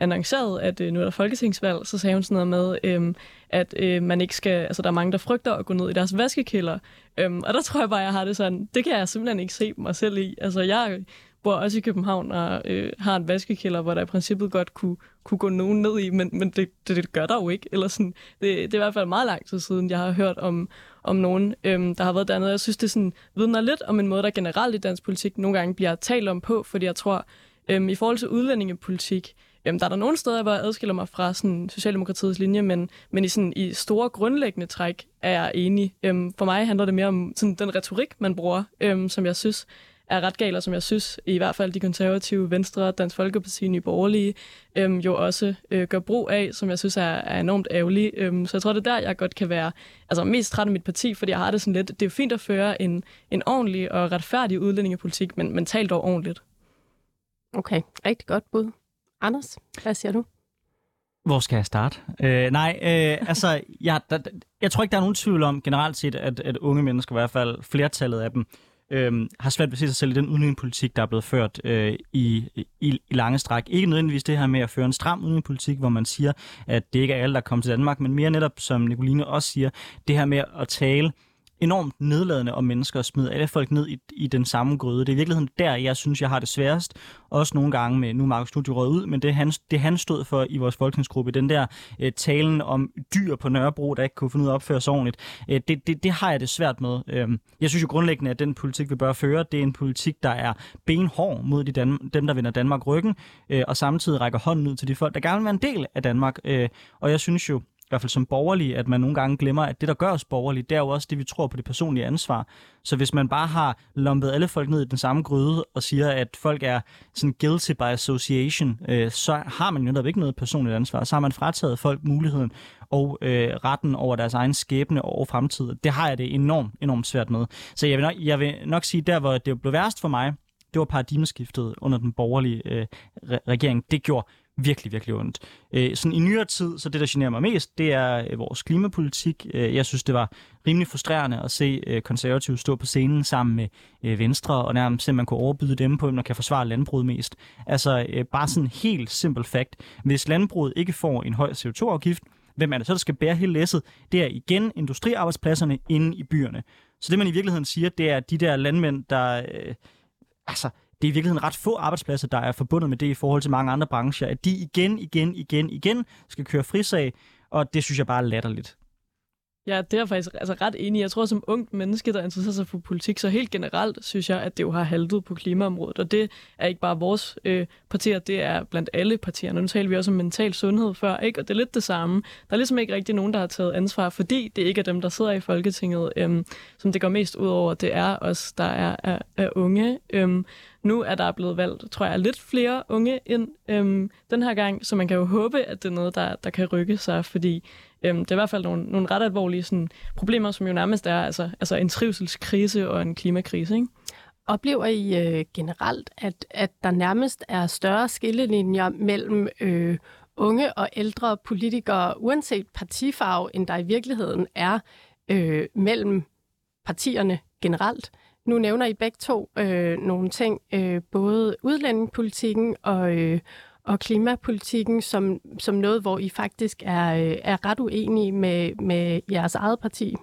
annoncerede, at nu er der folketingsvalg, så sagde hun sådan noget med, at man ikke skal, altså der er mange, der frygter at gå ned i deres vaskekælder. Og der tror jeg bare, jeg har det sådan, det kan jeg simpelthen ikke se mig selv i. Altså jeg bor også i København og har en vaskekælder, hvor der i princippet godt kunne gå nogen ned i, men det gør der jo ikke. Eller sådan, det er i hvert fald meget lang tid siden, jeg har hørt om nogen, der har været dernede. Jeg synes, det sådan vidner lidt om en måde, der generelt i dansk politik nogle gange bliver talt om på, fordi jeg tror, i forhold til udlændingepolitik, der er der nogle steder, hvor jeg adskiller mig fra sådan, Socialdemokratiets linje, men i store grundlæggende træk er jeg enig. For mig handler det mere om sådan, den retorik, man bruger, som jeg synes er ret galt, og som jeg synes, i hvert fald de konservative, Venstre, Dansk Folkeparti, Nye Borgerlige, jo også gør brug af, som jeg synes er enormt ærgerlig. Så jeg tror, det er der, jeg godt kan være altså, mest træt af mit parti, fordi jeg har det sådan lidt, det er jo fint at føre en ordentlig og retfærdig udlændingepolitik, men tal dog ordentligt. Okay, rigtig godt bud. Anders, hvad siger du? Hvor skal jeg starte? Jeg tror ikke, der er nogen tvivl om generelt set, at unge mennesker, i hvert fald flertallet af dem, har svært ved at se sig selv i den udenrigspolitik, der er blevet ført i lange stræk. Ikke nødvendigvis det her med at føre en stram udenrigspolitik, hvor man siger, at det ikke er alle, der kommer til Danmark, men mere netop, som Nikoline også siger, det her med at tale enormt nedladende om mennesker og smide alle folk ned i den samme grøde. Det er i virkeligheden der, jeg synes, jeg har det sværest. Også nogle gange med, nu Markus Knudt jo røget ud, men det han stod for i vores folketingsgruppe, den der talen om dyr på Nørrebro, der ikke kunne finde ud af at opføre sig ordentligt, det har jeg det svært med. Jeg synes jo grundlæggende, at den politik, vi bør føre, det er en politik, der er benhård mod dem, der vender Danmark ryggen, og samtidig rækker hånden ud til de folk, der gerne vil være en del af Danmark. Og jeg synes jo, i hvert fald som borgerlige, at man nogle gange glemmer, at det, der gør os borgerlige, det er jo også det, vi tror på det personlige ansvar. Så hvis man bare har lumpet alle folk ned i den samme gryde og siger, at folk er sådan guilty by association, så har man jo netop ikke noget personligt ansvar. Så har man frataget folk muligheden og retten over deres egen skæbne og fremtid. Det har jeg det enormt svært med. Så jeg vil nok sige, der hvor det blev værst for mig, det var paradigmeskiftet under den borgerlige regering. Det gjorde virkelig, virkelig ondt. Sådan i nyere tid, så det, der generer mig mest, det er vores klimapolitik. Jeg synes, det var rimelig frustrerende at se konservative stå på scenen sammen med Venstre, og nærmest man kunne overbyde dem på, hvem der kan forsvare landbruget mest. Altså bare sådan en helt simpel fakt. Hvis landbruget ikke får en høj CO2-afgift, hvem er det så, der skal bære hele læsset? Det er igen industriarbejdspladserne inde i byerne. Så det, man i virkeligheden siger, det er de der landmænd, der... Det er i virkeligheden ret få arbejdspladser, der er forbundet med det i forhold til mange andre brancher, at de igen skal køre frisag, og det synes jeg bare er latterligt. Ja, det er jeg faktisk altså ret enig. Jeg tror, som ungt menneske, der interesserer sig for politik, så helt generelt synes jeg, at det jo har haltet på klimaområdet. Og det er ikke bare vores partier, det er blandt alle partierne. Nu taler vi også om mental sundhed før, ikke? Og det er lidt det samme. Der er ligesom ikke rigtig nogen, der har taget ansvar, fordi det ikke er dem, der sidder i Folketinget, som det går mest ud over. Det er os, der er unge. Nu er der blevet valgt, tror jeg, lidt flere unge ind den her gang, så man kan jo håbe, at det er noget, der kan rykke sig, fordi det er i hvert fald nogle ret alvorlige sådan, problemer, som jo nærmest er altså en trivselskrise og en klimakrise, ikke? Oplever I generelt, at der nærmest er større skillelinjer mellem unge og ældre politikere, uanset partifarve, end der i virkeligheden er mellem partierne generelt? Nu nævner I begge to nogle ting, både udlændingepolitikken og klimapolitikken, som noget, hvor I faktisk er ret uenige med jeres eget parti.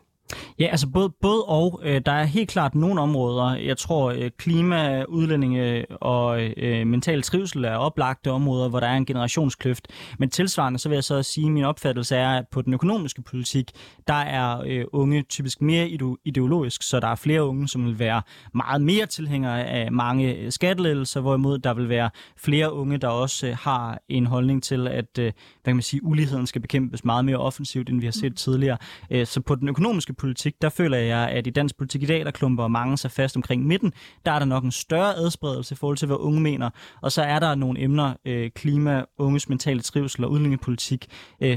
Ja, altså både og. Der er helt klart nogle områder. Jeg tror, klima, udlændinge og mental trivsel er oplagte områder, hvor der er en generationskløft. Men tilsvarende, så vil jeg så sige, at min opfattelse er, at på den økonomiske politik, der er unge typisk mere ideologisk, så der er flere unge, som vil være meget mere tilhængere af mange skattelettelser, hvorimod der vil være flere unge, der også har en holdning til, at hvad kan man sige, uligheden skal bekæmpes meget mere offensivt, end vi har set tidligere. Så på den økonomiske politik, der føler jeg, at i dansk politik i dag, der klumper mange sig fast omkring midten. Der er der nok en større adspredelse i forhold til, hvad unge mener. Og så er der nogle emner, klima, unges mentale trivsel og udlændingepolitik,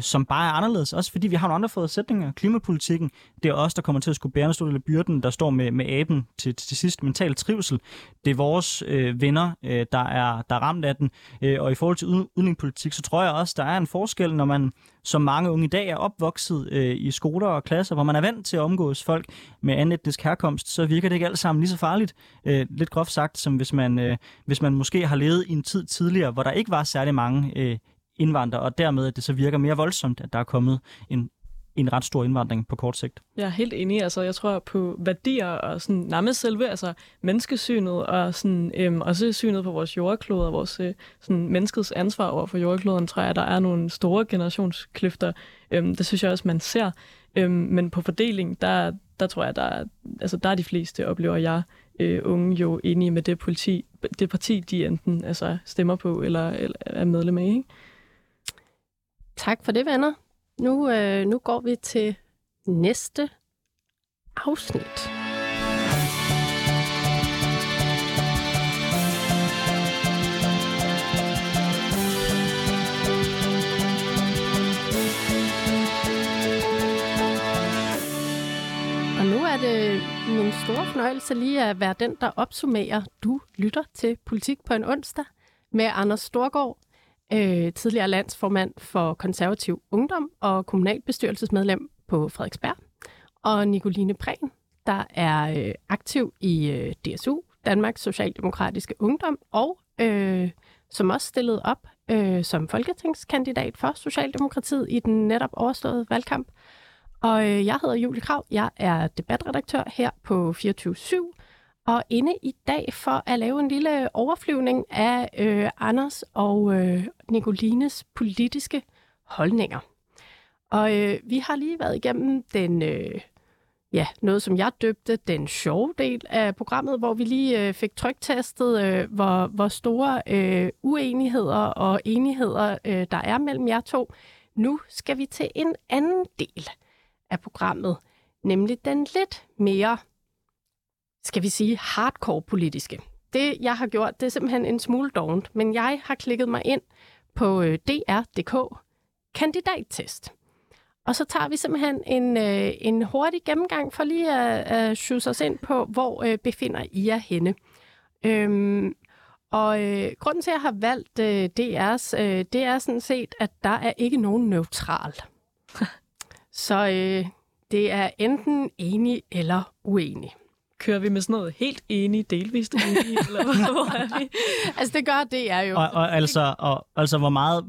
som bare er anderledes. Også fordi vi har nogle andre forudsætninger. Klimapolitikken, det er os, der kommer til at skulle bære en stor del af byrden, der står med aben til sidst. Mental trivsel, det er vores venner, der er ramt af den. Og i forhold til udlændingepolitik, så tror jeg også, der er en forskel, når man som mange unge i dag er opvokset i skoler og klasser, hvor man er vant til at omgås folk med anden etnisk herkomst, så virker det ikke alt sammen lige så farligt, lidt groft sagt, som hvis man måske har levet i en tid tidligere, hvor der ikke var særlig mange indvandrere, og dermed at det så virker mere voldsomt, at der er kommet en ret stor indvandring på kort sigt. Jeg er helt enig. Altså, jeg tror på værdier og sådan nærmest selve, altså menneskesynet og sådan, også synet på vores jordklode og vores sådan, menneskets ansvar over for jordkloden, tror jeg, der er nogle store generationskløfter. Det synes jeg også, man ser. Men på fordeling, der tror jeg, der er de fleste, oplever jeg, unge jo enige med det parti, de enten altså, stemmer på eller er medlem af. Ikke? Tak for det, venner. Nu går vi til næste afsnit. Og nu er det min store fornøjelse lige at være den, der opsummerer. Du lytter til Politik på en onsdag med Anders Storgaard, tidligere landsformand for Konservativ Ungdom og kommunalbestyrelsesmedlem på Frederiksberg, og Nikoline Prehn, der er aktiv i DSU, Danmarks Socialdemokratiske Ungdom, og som også stillede op som folketingskandidat for Socialdemokratiet i den netop overståede valgkamp. Og jeg hedder Julie Kragh, jeg er debatredaktør her på 24/7, og inde i dag for at lave en lille overflyvning af Anders og Nicolines politiske holdninger. Og vi har lige været igennem noget, som jeg døbte, den sjove del af programmet, hvor vi lige fik tryktestet, hvor store uenigheder og enigheder der er mellem jer to. Nu skal vi til en anden del af programmet, nemlig den lidt mere, skal vi sige, hardcore politiske. Det, jeg har gjort, det er simpelthen en smule dovent, men jeg har klikket mig ind på dr.dk kandidattest. Og så tager vi simpelthen en hurtig gennemgang for lige at skyde os ind på, hvor befinder I jer henne. Grunden til, at jeg har valgt DR's, det er sådan set, at der er ikke nogen neutral. Så det er enten enig eller uenig. Kører vi med sådan noget helt enige, delvist enige, eller hvor er vi? Altså, det gør det er jo. Og altså, hvor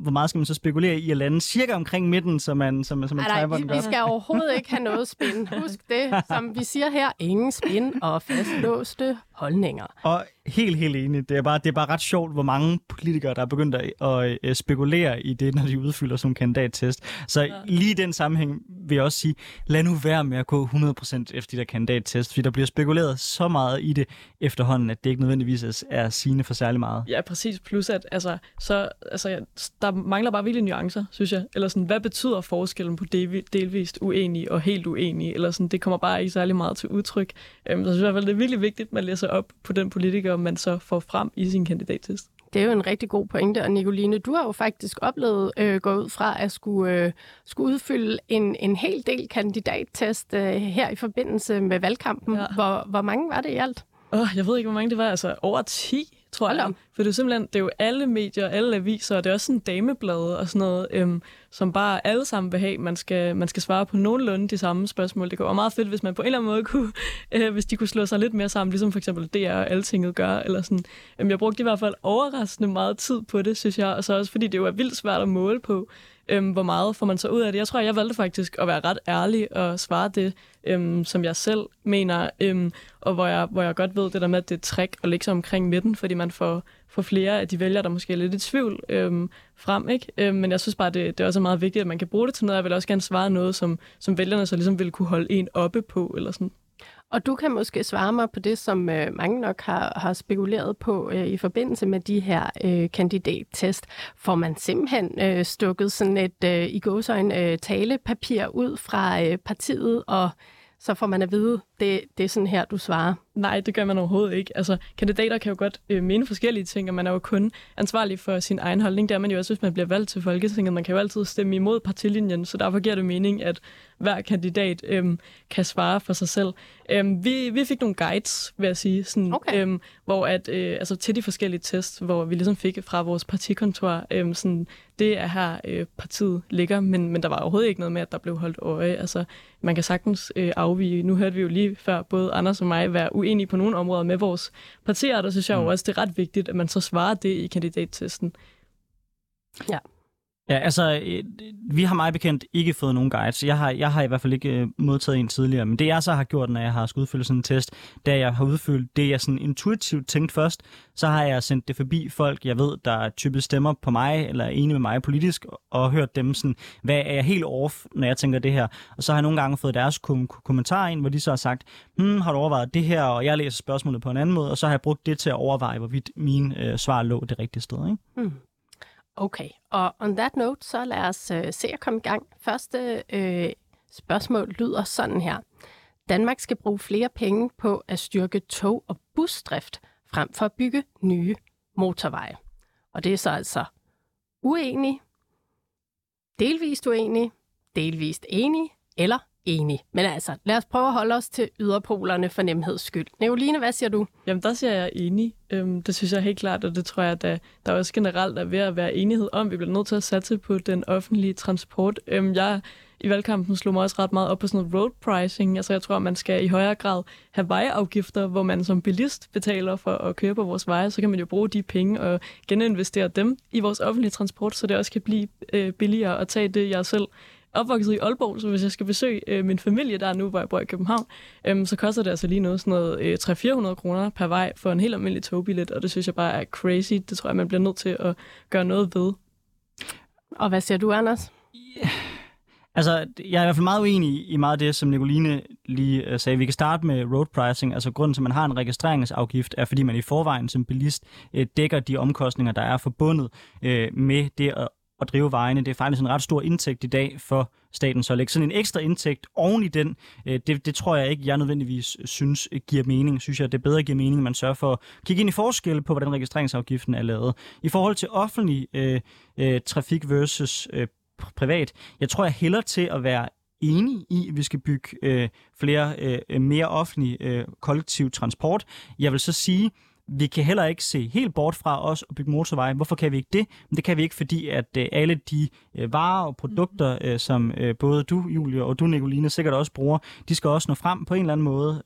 meget skal man så spekulere i at lande cirka omkring midten, så man træber den godt? Vi skal overhovedet ikke have noget spin. Husk det, som vi siger her, ingen spin og fastlåste holdninger. Og Helt enig. Det er bare ret sjovt, hvor mange politikere, der er begyndt at spekulere i det, når de udfylder som kandidattest. Så ja. Lige i den sammenhæng vil jeg også sige, lad nu være med at gå 100% efter de der kandidattest, fordi der bliver spekuleret så meget i det efterhånden, at det ikke nødvendigvis er sigende for særlig meget. Ja, præcis. Plus at der mangler bare virkelig nuancer, synes jeg. Eller sådan, hvad betyder forskellen på delvist uenige og helt uenige? Eller sådan, det kommer bare ikke særlig meget til udtryk. Så synes jeg i hvert fald, det er virkelig vigtigt, at man læser op på den politiker, man så får frem i sin kandidattest. Det er jo en rigtig god pointe, og Nikoline, du har jo faktisk oplevet gå ud fra at skulle udfylde en hel del kandidattest her i forbindelse med valgkampen. Ja. Hvor mange var det i alt? Jeg ved ikke, hvor mange det var. Altså over 10, tror jeg. For det er simpelthen, det er jo alle medier, alle aviser, og det er også sådan dameblade og sådan noget, som bare alle sammen vil have. Man skal svare på nogenlunde de samme spørgsmål. Det kunne være meget fedt, hvis man på en eller anden måde kunne, hvis de kunne slå sig lidt mere sammen, ligesom for eksempel DR og Altinget gør, eller sådan. Jeg brugte i hvert fald overraskende meget tid på det, synes jeg, og så også fordi det jo er vildt svært at måle på, hvor meget får man så ud af det. Jeg tror, jeg valgte faktisk at være ret ærlig og svare det, som jeg selv mener, og hvor jeg godt ved det der med, at det er trick og ligge sig omkring midten, fordi man får flere af de vælgere, der måske er lidt i tvivl frem, ikke? Men jeg synes bare, det er også meget vigtigt, at man kan bruge det til noget. Jeg vil også gerne svare noget, som vælgerne så ligesom vil kunne holde en oppe på, eller sådan. Og du kan måske svare mig på det, som mange nok har spekuleret på i forbindelse med de her kandidattest. Får man simpelthen stukket sådan et i gåseøjne talepapir ud fra partiet, og så får man at vide, det er sådan her, du svarer? Nej, det gør man overhovedet ikke. Altså, kandidater kan jo godt mene forskellige ting, og man er jo kun ansvarlig for sin egen holdning. Det er man jo også, hvis man bliver valgt til Folketinget. Man kan jo altid stemme imod partilinjen, så derfor giver det mening, at hver kandidat kan svare for sig selv. Vi fik nogle guides, vil jeg sige, sådan, okay. Hvor at, til de forskellige tests, hvor vi ligesom fik fra vores partikontor, sådan, det er her partiet ligger, men der var overhovedet ikke noget med, at der blev holdt øje. Altså, man kan sagtens afvige. Nu hørte vi jo lige før både Anders og mig være uenige på nogle områder med vores partier, der synes jeg jo også, det er ret vigtigt, at man så svarer det i kandidattesten. Ja. Ja, altså, vi har meget bekendt ikke fået nogen guides. Jeg har i hvert fald ikke modtaget en tidligere, men det jeg så har gjort, når jeg har skulle udfylde sådan en test, da jeg har udfyldt det, jeg sådan intuitivt tænkte først, så har jeg sendt det forbi folk, jeg ved, der typisk stemmer på mig, eller er enige med mig politisk, og hørt dem sådan, hvad er jeg helt off, når jeg tænker det her? Og så har jeg nogle gange fået deres kommentarer ind, hvor de så har sagt, har du overvejet det her, og jeg læser spørgsmålet på en anden måde, og så har jeg brugt det til at overveje, hvorvidt mine svar lå det rigtige sted, ikke? Okay, og on that note, så lad os se at komme i gang. Første spørgsmål lyder sådan her. Danmark skal bruge flere penge på at styrke tog- og busdrift, frem for at bygge nye motorveje. Og det er så altså uenig, delvist uenig, delvist enig eller enig. Men altså, lad os prøve at holde os til yderpolerne for nemheds skyld. Nikoline, hvad siger du? Jamen, der siger jeg enig. Det synes jeg helt klart, og det tror jeg, at der også generelt er ved at være enighed om. Vi bliver nødt til at satse på den offentlige transport. Jeg i valgkampen slog mig også ret meget op på sådan noget road pricing. Altså, jeg tror, at man skal i højere grad have vejafgifter, hvor man som bilist betaler for at køre på vores veje. Så kan man jo bruge de penge og geninvestere dem i vores offentlige transport, så det også kan blive billigere at tage det, jeg selv opvokset i Aalborg, så hvis jeg skal besøge min familie, der nu, hvor jeg bor i København, så koster det altså lige noget sådan noget 300-400 kroner per vej for en helt almindelig togbillet, og det synes jeg bare er crazy. Det tror jeg, man bliver nødt til at gøre noget ved. Og hvad siger du, Anders? Yeah. Altså, jeg er i hvert fald meget uenig i meget af det, som Nikoline lige sagde. Vi kan starte med road pricing. Altså, grunden til, at man har en registreringsafgift, er, fordi man i forvejen som bilist dækker de omkostninger, der er forbundet med det at drive vejene. Det er faktisk en ret stor indtægt i dag for staten, så at lægge sådan en ekstra indtægt oven i den, det tror jeg ikke, jeg nødvendigvis synes giver mening. Synes jeg, det er bedre at give mening, at man sørger for at kigge ind i forskel på, hvordan registreringsafgiften er lavet. I forhold til offentlig trafik versus privat, jeg tror, jeg hælder til at være enig i, at vi skal bygge mere offentlig kollektiv transport. Jeg vil så sige, vi kan heller ikke se helt bort fra os og bygge motorveje. Hvorfor kan vi ikke det? Men det kan vi ikke, fordi at alle de varer og produkter, som både du, Julie, og du, Nikoline, sikkert også bruger, de skal også nå frem på en eller anden måde.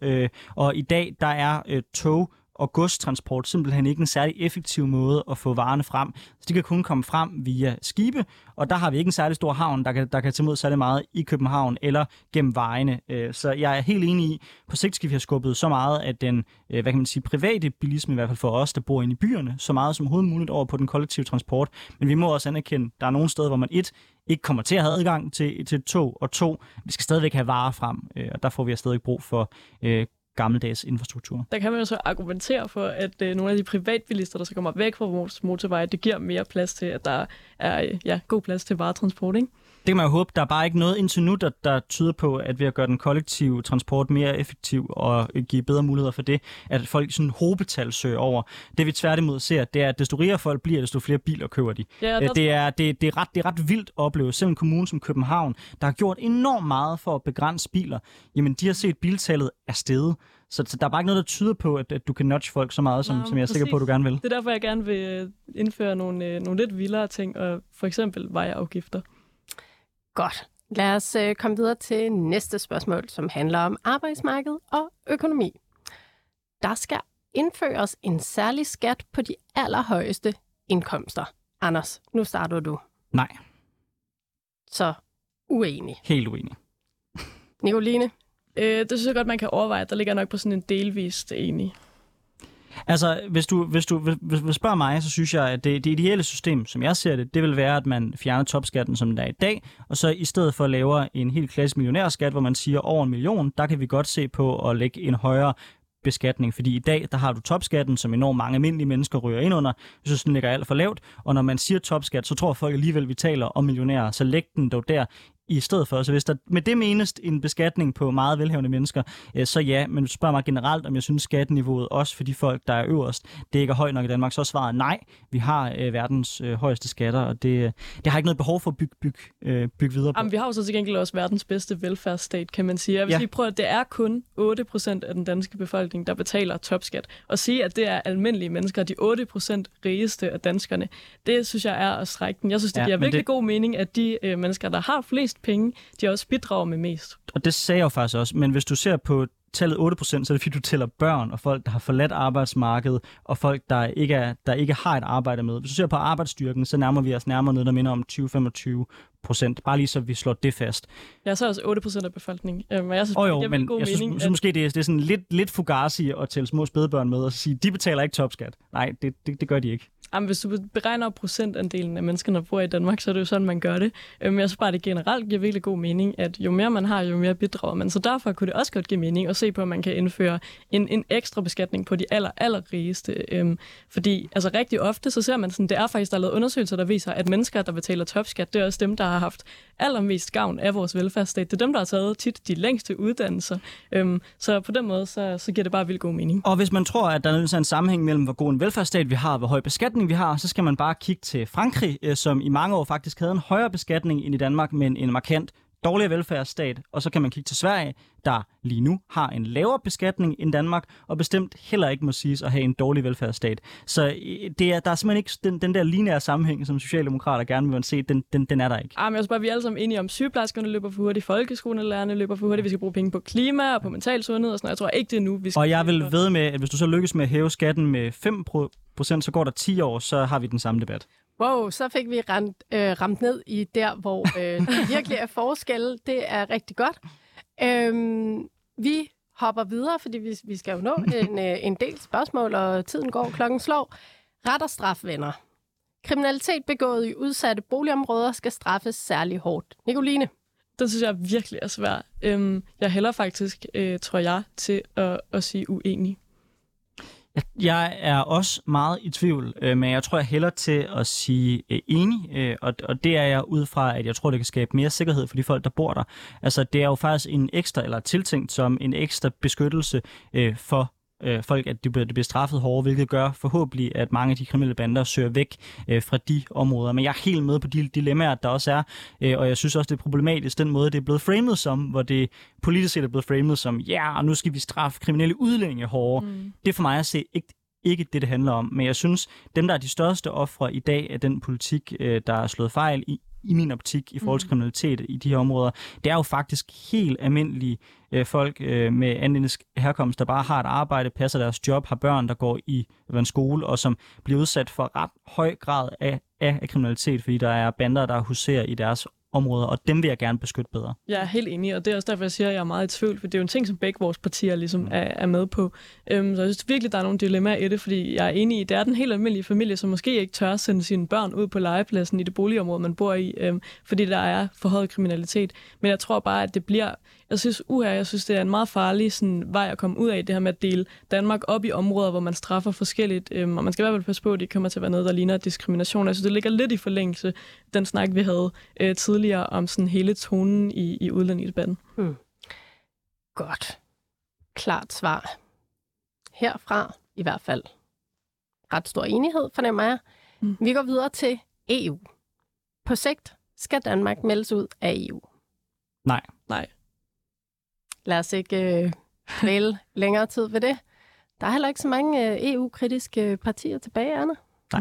Og i dag, der er tog og godstransport simpelthen ikke en særlig effektiv måde at få varerne frem. Så de kan kun komme frem via skibe, og der har vi ikke en særlig stor havn, der kan tage imod særlig meget i København eller gennem vejene. Så jeg er helt enig i, på sigt skal vi have skubbet så meget af den, hvad kan man sige, private bilisme, i hvert fald for os, der bor inde i byerne, så meget som overhovedet muligt over på den kollektive transport. Men vi må også anerkende, der er nogle steder, hvor man ikke kommer til at have adgang til tog, og vi skal stadigvæk have varer frem, og der får vi stadig brug for gammeldags infrastruktur. Der kan man jo så argumentere for, at nogle af de privatbilister, der så kommer væk fra vores motorveje, det giver mere plads til, at der er god plads til varetransport, ikke? Det kan man jo håbe. Der er bare ikke noget indtil nu, der tyder på, at ved at gøre den kollektive transport mere effektiv og give bedre muligheder for det, at folk sådan hobetal søger over. Det vi tværtimod ser, det er, at desto rigere folk bliver, desto flere biler køber de. Ja, det er ret vildt at opleve. Selv en kommune som København, der har gjort enormt meget for at begrænse biler, jamen de har set biltallet er steget. Så der er bare ikke noget, der tyder på, at du kan nudge folk så meget, som jeg er sikker på, at du gerne vil. Det er derfor, jeg gerne vil indføre nogle lidt vildere ting, og for eksempel vejafgifter. Godt. Lad os komme videre til næste spørgsmål, som handler om arbejdsmarked og økonomi. Der skal indføres en særlig skat på de allerhøjeste indkomster. Anders, nu starter du. Nej. Så uenig. Helt uenig. Nikoline? Det synes jeg godt, man kan overveje. Der ligger nok på sådan en delvist enig. Altså, hvis du spørger mig, så synes jeg, at det ideelle system, som jeg ser det, det vil være, at man fjerner topskatten, som den er i dag, og så i stedet for laver en helt klassisk millionærskat, hvor man siger over 1 million, der kan vi godt se på at lægge en højere beskatning, fordi i dag, der har du topskatten, som enormt mange almindelige mennesker ryger ind under. Jeg synes, den ligger alt for lavt, og når man siger topskat, så tror folk alligevel, vi taler om millionærer, så læg den dog der i stedet for. Så hvis der med det menes en beskatning på meget velhavende mennesker, så ja, men du spørger mig generelt, om jeg synes skatteniveauet, også for de folk, der er øverst, det ikke er højt nok i Danmark, så svaret nej. Vi har verdens højeste skatter, og det har ikke noget behov for at bygge videre på. Jamen, vi har jo så til gengæld også verdens bedste velfærdsstat, kan man sige. Og hvis vi prøver, det er kun 8% af den danske befolkning, der betaler topskat. Og sige, at det er almindelige mennesker, de 8% rigeste af danskerne, det synes jeg er at strække den. Jeg synes, det giver virkelig god mening, at de mennesker, der har flest penge, de også bidrager med mest. Og det sagde jeg jo faktisk også, men hvis du ser på tallet 8%, så er det fordi, du tæller børn og folk, der har forladt arbejdsmarkedet, og folk, der ikke har et arbejde med. Hvis du ser på arbejdsstyrken, så nærmer vi os nærmere noget, der minder om 20-25%. Bare lige så vi slår det fast. Jeg er så også 8% af befolkningen. Jeg synes, det er en god mening. Synes, at... Måske det er sådan lidt fugazi at tælle små spædbørn med og sige, de betaler ikke topskat. Nej, det gør de ikke. Jamen, hvis du beregner procentandelen af mennesker, der bor i Danmark, så er det jo sådan, man gør det. Men jeg synes bare, det generelt giver virkelig god mening, at jo mere man har, jo mere bidrager man. Så derfor kunne det også godt give mening at se på, at man kan indføre en ekstra beskatning på de allerrigeste. Fordi altså rigtig ofte, så ser man sådan, det er faktisk, der er lavet undersøgelser, der viser, at mennesker, der betaler topskat, det er også dem, der har haft allermest gavn af vores velfærdsstat. Det er dem, der har taget tit de længste uddannelser. Så på den måde, så giver det bare vildt god mening. Og hvis man tror, at der er en sammenhæng mellem, hvor god en velfærdsstat vi har, og hvor høj beskatning vi har, så skal man bare kigge til Frankrig, som i mange år faktisk havde en højere beskatning end i Danmark, men en markant dårligere velfærdsstat. Og så kan man kigge til Sverige, der lige nu har en lavere beskatning end Danmark, og bestemt heller ikke må siges at have en dårlig velfærdsstat. Så der er simpelthen ikke den der lineære sammenhæng, som socialdemokrater gerne vil se, den er der ikke. Men jeg synes bare, vi er alle sammen enige om, sygeplejerskerne løber for hurtigt, folkeskolelærerne løber for hurtigt, vi skal bruge penge på klima og på mental sundhed og sådan noget. Jeg tror ikke, det er nu, vi skal. Og jeg vil ved med, at hvis du så lykkes med at hæve skatten med 5%, så går der 10 år, så har vi den samme debat. Wow, så fik vi ramt ned i der, hvor der virkelig er forskelle. Det er rigtig godt. Vi hopper videre, fordi vi skal jo nå en del spørgsmål, og tiden går, klokken slår. Ret og straf, venner. Kriminalitet begået i udsatte boligområder skal straffes særlig hårdt. Nikoline? Den synes jeg virkelig er svær. Jeg hælder faktisk, tror jeg, til at sige uenig. Jeg er også meget i tvivl, men jeg tror, jeg hælder til at sige enig, og det er jeg ud fra, at jeg tror, det kan skabe mere sikkerhed for de folk, der bor der. Altså, det er jo faktisk en ekstra, eller tiltænkt som en ekstra beskyttelse for folk, at de bliver straffet hårdere, hvilket gør forhåbentlig, at mange af de kriminelle bander søger væk fra de områder. Men jeg er helt med på de dilemmaer, der også er, og jeg synes også, det er problematisk, den måde, det er blevet framed som, hvor det politisk set er blevet framed som, og nu skal vi straffe kriminelle udlændinge hårdere. Mm. Det er for mig at se ikke det handler om, men jeg synes, dem, der er de største ofre i dag af den politik, der er slået fejl i i min optik i forhold til kriminalitet i de her områder, det er jo faktisk helt almindelige folk med andenlandsk herkomst, der bare har et arbejde, passer deres job, har børn, der går i en skole, og som bliver udsat for ret høj grad af kriminalitet, fordi der er bander, der huserer i deres områder, og dem vil jeg gerne beskytte bedre. Jeg er helt enig, og det er også derfor, jeg siger, at jeg er meget i tvivl, for det er jo en ting, som begge vores partier ligesom er med på. Så jeg synes virkelig, der er nogle dilemmaer i det, fordi jeg er enig i, at det er den helt almindelige familie, som måske ikke tør sende sine børn ud på legepladsen i det boligområde, man bor i, fordi der er forhøjet kriminalitet. Men jeg tror bare, at det bliver... Jeg synes, det er en meget farlig sådan, vej at komme ud af, det her med at dele Danmark op i områder, hvor man straffer forskelligt, og man skal i hvert fald passe på, at det kommer til at være noget, der ligner diskrimination. Jeg synes, det ligger lidt i forlængelse, den snak, vi havde tidligere om sådan hele tonen i udlændingsdebatten. Godt. Klart svar. Herfra i hvert fald. Ret stor enighed, fornemmer jeg. Vi går videre til EU. På sigt skal Danmark meldes ud af EU. Nej. Lad os ikke vælge længere tid ved det. Der er heller ikke så mange EU-kritiske partier tilbage, Anna.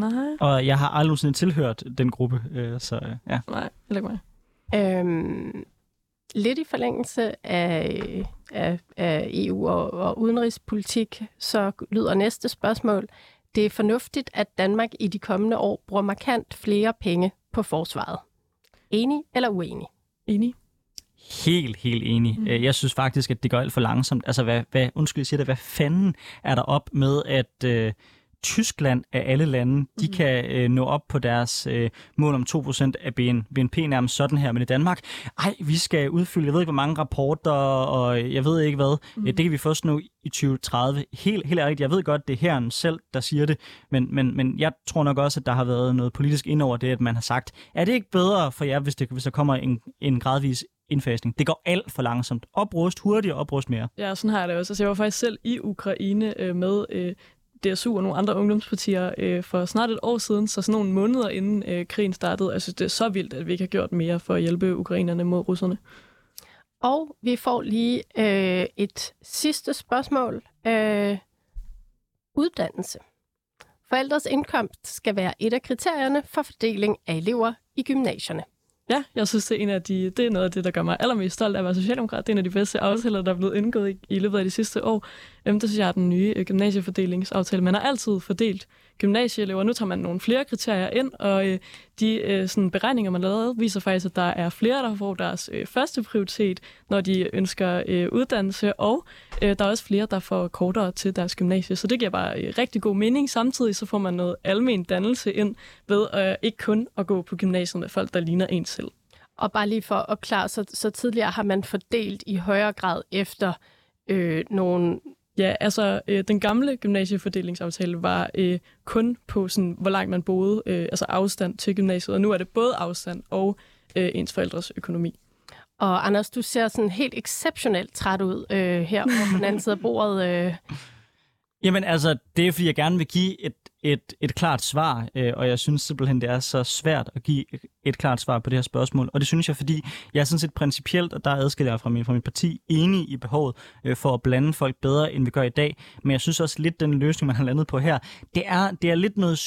Nej. Og jeg har aldrig tilhørt den gruppe, så ja. Nej, heller ikke mig. Lidt i forlængelse af EU og udenrigspolitik, så lyder næste spørgsmål. Det er fornuftigt, at Danmark i de kommende år bruger markant flere penge på forsvaret. Enig eller uenig? Enig. Helt enig. Jeg synes faktisk, at det går alt for langsomt. Altså, hvad fanden er der op med, at Tyskland af alle lande, de kan nå op på deres mål om 2% af BNP nærmest sådan her, men i Danmark, vi skal udfylde, jeg ved ikke, hvor mange rapporter, og jeg ved ikke hvad, det kan vi først nå i 2030. Helt ærligt, jeg ved godt, det er herren selv, der siger det, men jeg tror nok også, at der har været noget politisk ind over det, at man har sagt, er det ikke bedre for jer, hvis der kommer en gradvis indfasning. Det går alt for langsomt. Oprust hurtigere, oprust mere. Ja, sådan har jeg det også. Altså, jeg var faktisk selv i Ukraine med DSU og nogle andre ungdomspartier for snart et år siden, så sådan nogle måneder inden krigen startede. Jeg synes, det er så vildt, at vi ikke har gjort mere for at hjælpe ukrainerne mod russerne. Og vi får lige et sidste spørgsmål. Uddannelse. Forældres indkomst skal være et af kriterierne for fordeling af elever i gymnasierne. Ja, jeg synes, det er noget af det, der gør mig allermest stolt af at være socialdemokrat. Det er en af de bedste aftaler, der er blevet indgået i løbet af de sidste år. Det synes jeg er den nye gymnasiefordelingsaftale. Man har altid fordelt gymnasieelever. Nu tager man nogle flere kriterier ind, og de sådan beregninger, man lavede, viser faktisk, at der er flere, der får deres første prioritet, når de ønsker uddannelse, og der er også flere, der får kortere til deres gymnasie. Så det giver bare rigtig god mening. Samtidig så får man noget almen dannelse ind ved ikke kun at gå på gymnasiet med folk, der ligner en selv. Og bare lige for at klare, så tidligere har man fordelt i højere grad efter nogle... Ja, altså den gamle gymnasiefordelingsaftale var kun på, sådan, hvor langt man boede, altså afstand til gymnasiet, og nu er det både afstand og ens forældres økonomi. Og Anders, du ser sådan helt exceptionelt træt ud her på den anden side af bordet. Jamen altså, det er fordi, jeg gerne vil give et klart svar, og jeg synes simpelthen, det er så svært at give et klart svar på det her spørgsmål. Og det synes jeg, fordi jeg er sådan set principielt, og der adskiller jeg fra mit parti, enig i behovet for at blande folk bedre, end vi gør i dag. Men jeg synes også lidt, den løsning, man har landet på her, det er lidt noget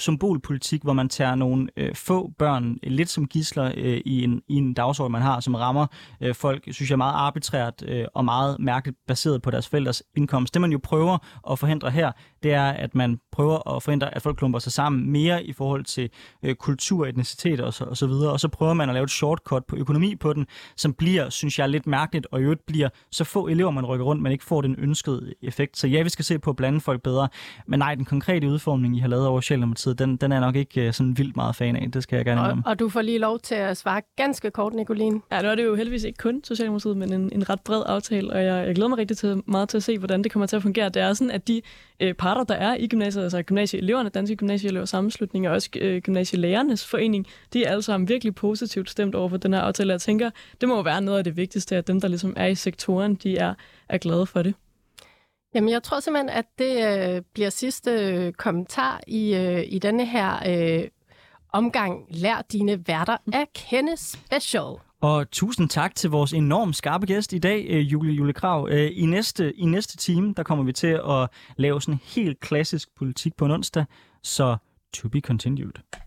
symbolpolitik, hvor man tager nogle få børn lidt som gidsler i en dagsorden, man har, som rammer folk, synes jeg, meget arbitrært og meget mærkeligt baseret på deres forældres indkomst. Det, man jo prøver at forhindre her, det er, at man prøver at forhindre, at folk klumper sig sammen mere i forhold til kultur, etnicitet og så videre, og så prøver man at lave et shortcut på økonomi på den, som bliver, synes jeg, lidt mærkeligt, og i øvrigt bliver så få elever, man rykker rundt, man ikke får den ønskede effekt. Så ja, vi skal se på at blande folk bedre, men nej, den konkrete udformning, I har lavet over Socialdemokratiet, den er nok ikke sådan vildt meget fan af, det skal jeg gerne indrømme. Og du får lige lov til at svare ganske kort, Nikoline. Ja, nu er det jo heldigvis ikke kun Socialdemokratiet, men en ret bred aftale, og jeg glæder mig meget til at se, hvordan det kommer til at fungere. Det er sådan, at de parter, der er i gymnasiet, altså gymnasieeleverne, danske gymnasieelever, sammenslutninger og også gymnasielærernes forening, de er alle sammen virkelig positivt stemt over for den her aftale. Jeg tænker, det må jo være noget af det vigtigste, at dem, der ligesom er i sektoren, de er glade for det. Jamen, jeg tror simpelthen, at det bliver sidste kommentar i denne her omgang. Lær dine værter at kende special. Og tusind tak til vores enormt skarpe gæst i dag, Julie Kragh. I næste time, der kommer vi til at lave sådan en helt klassisk politik på en onsdag, så to be continued.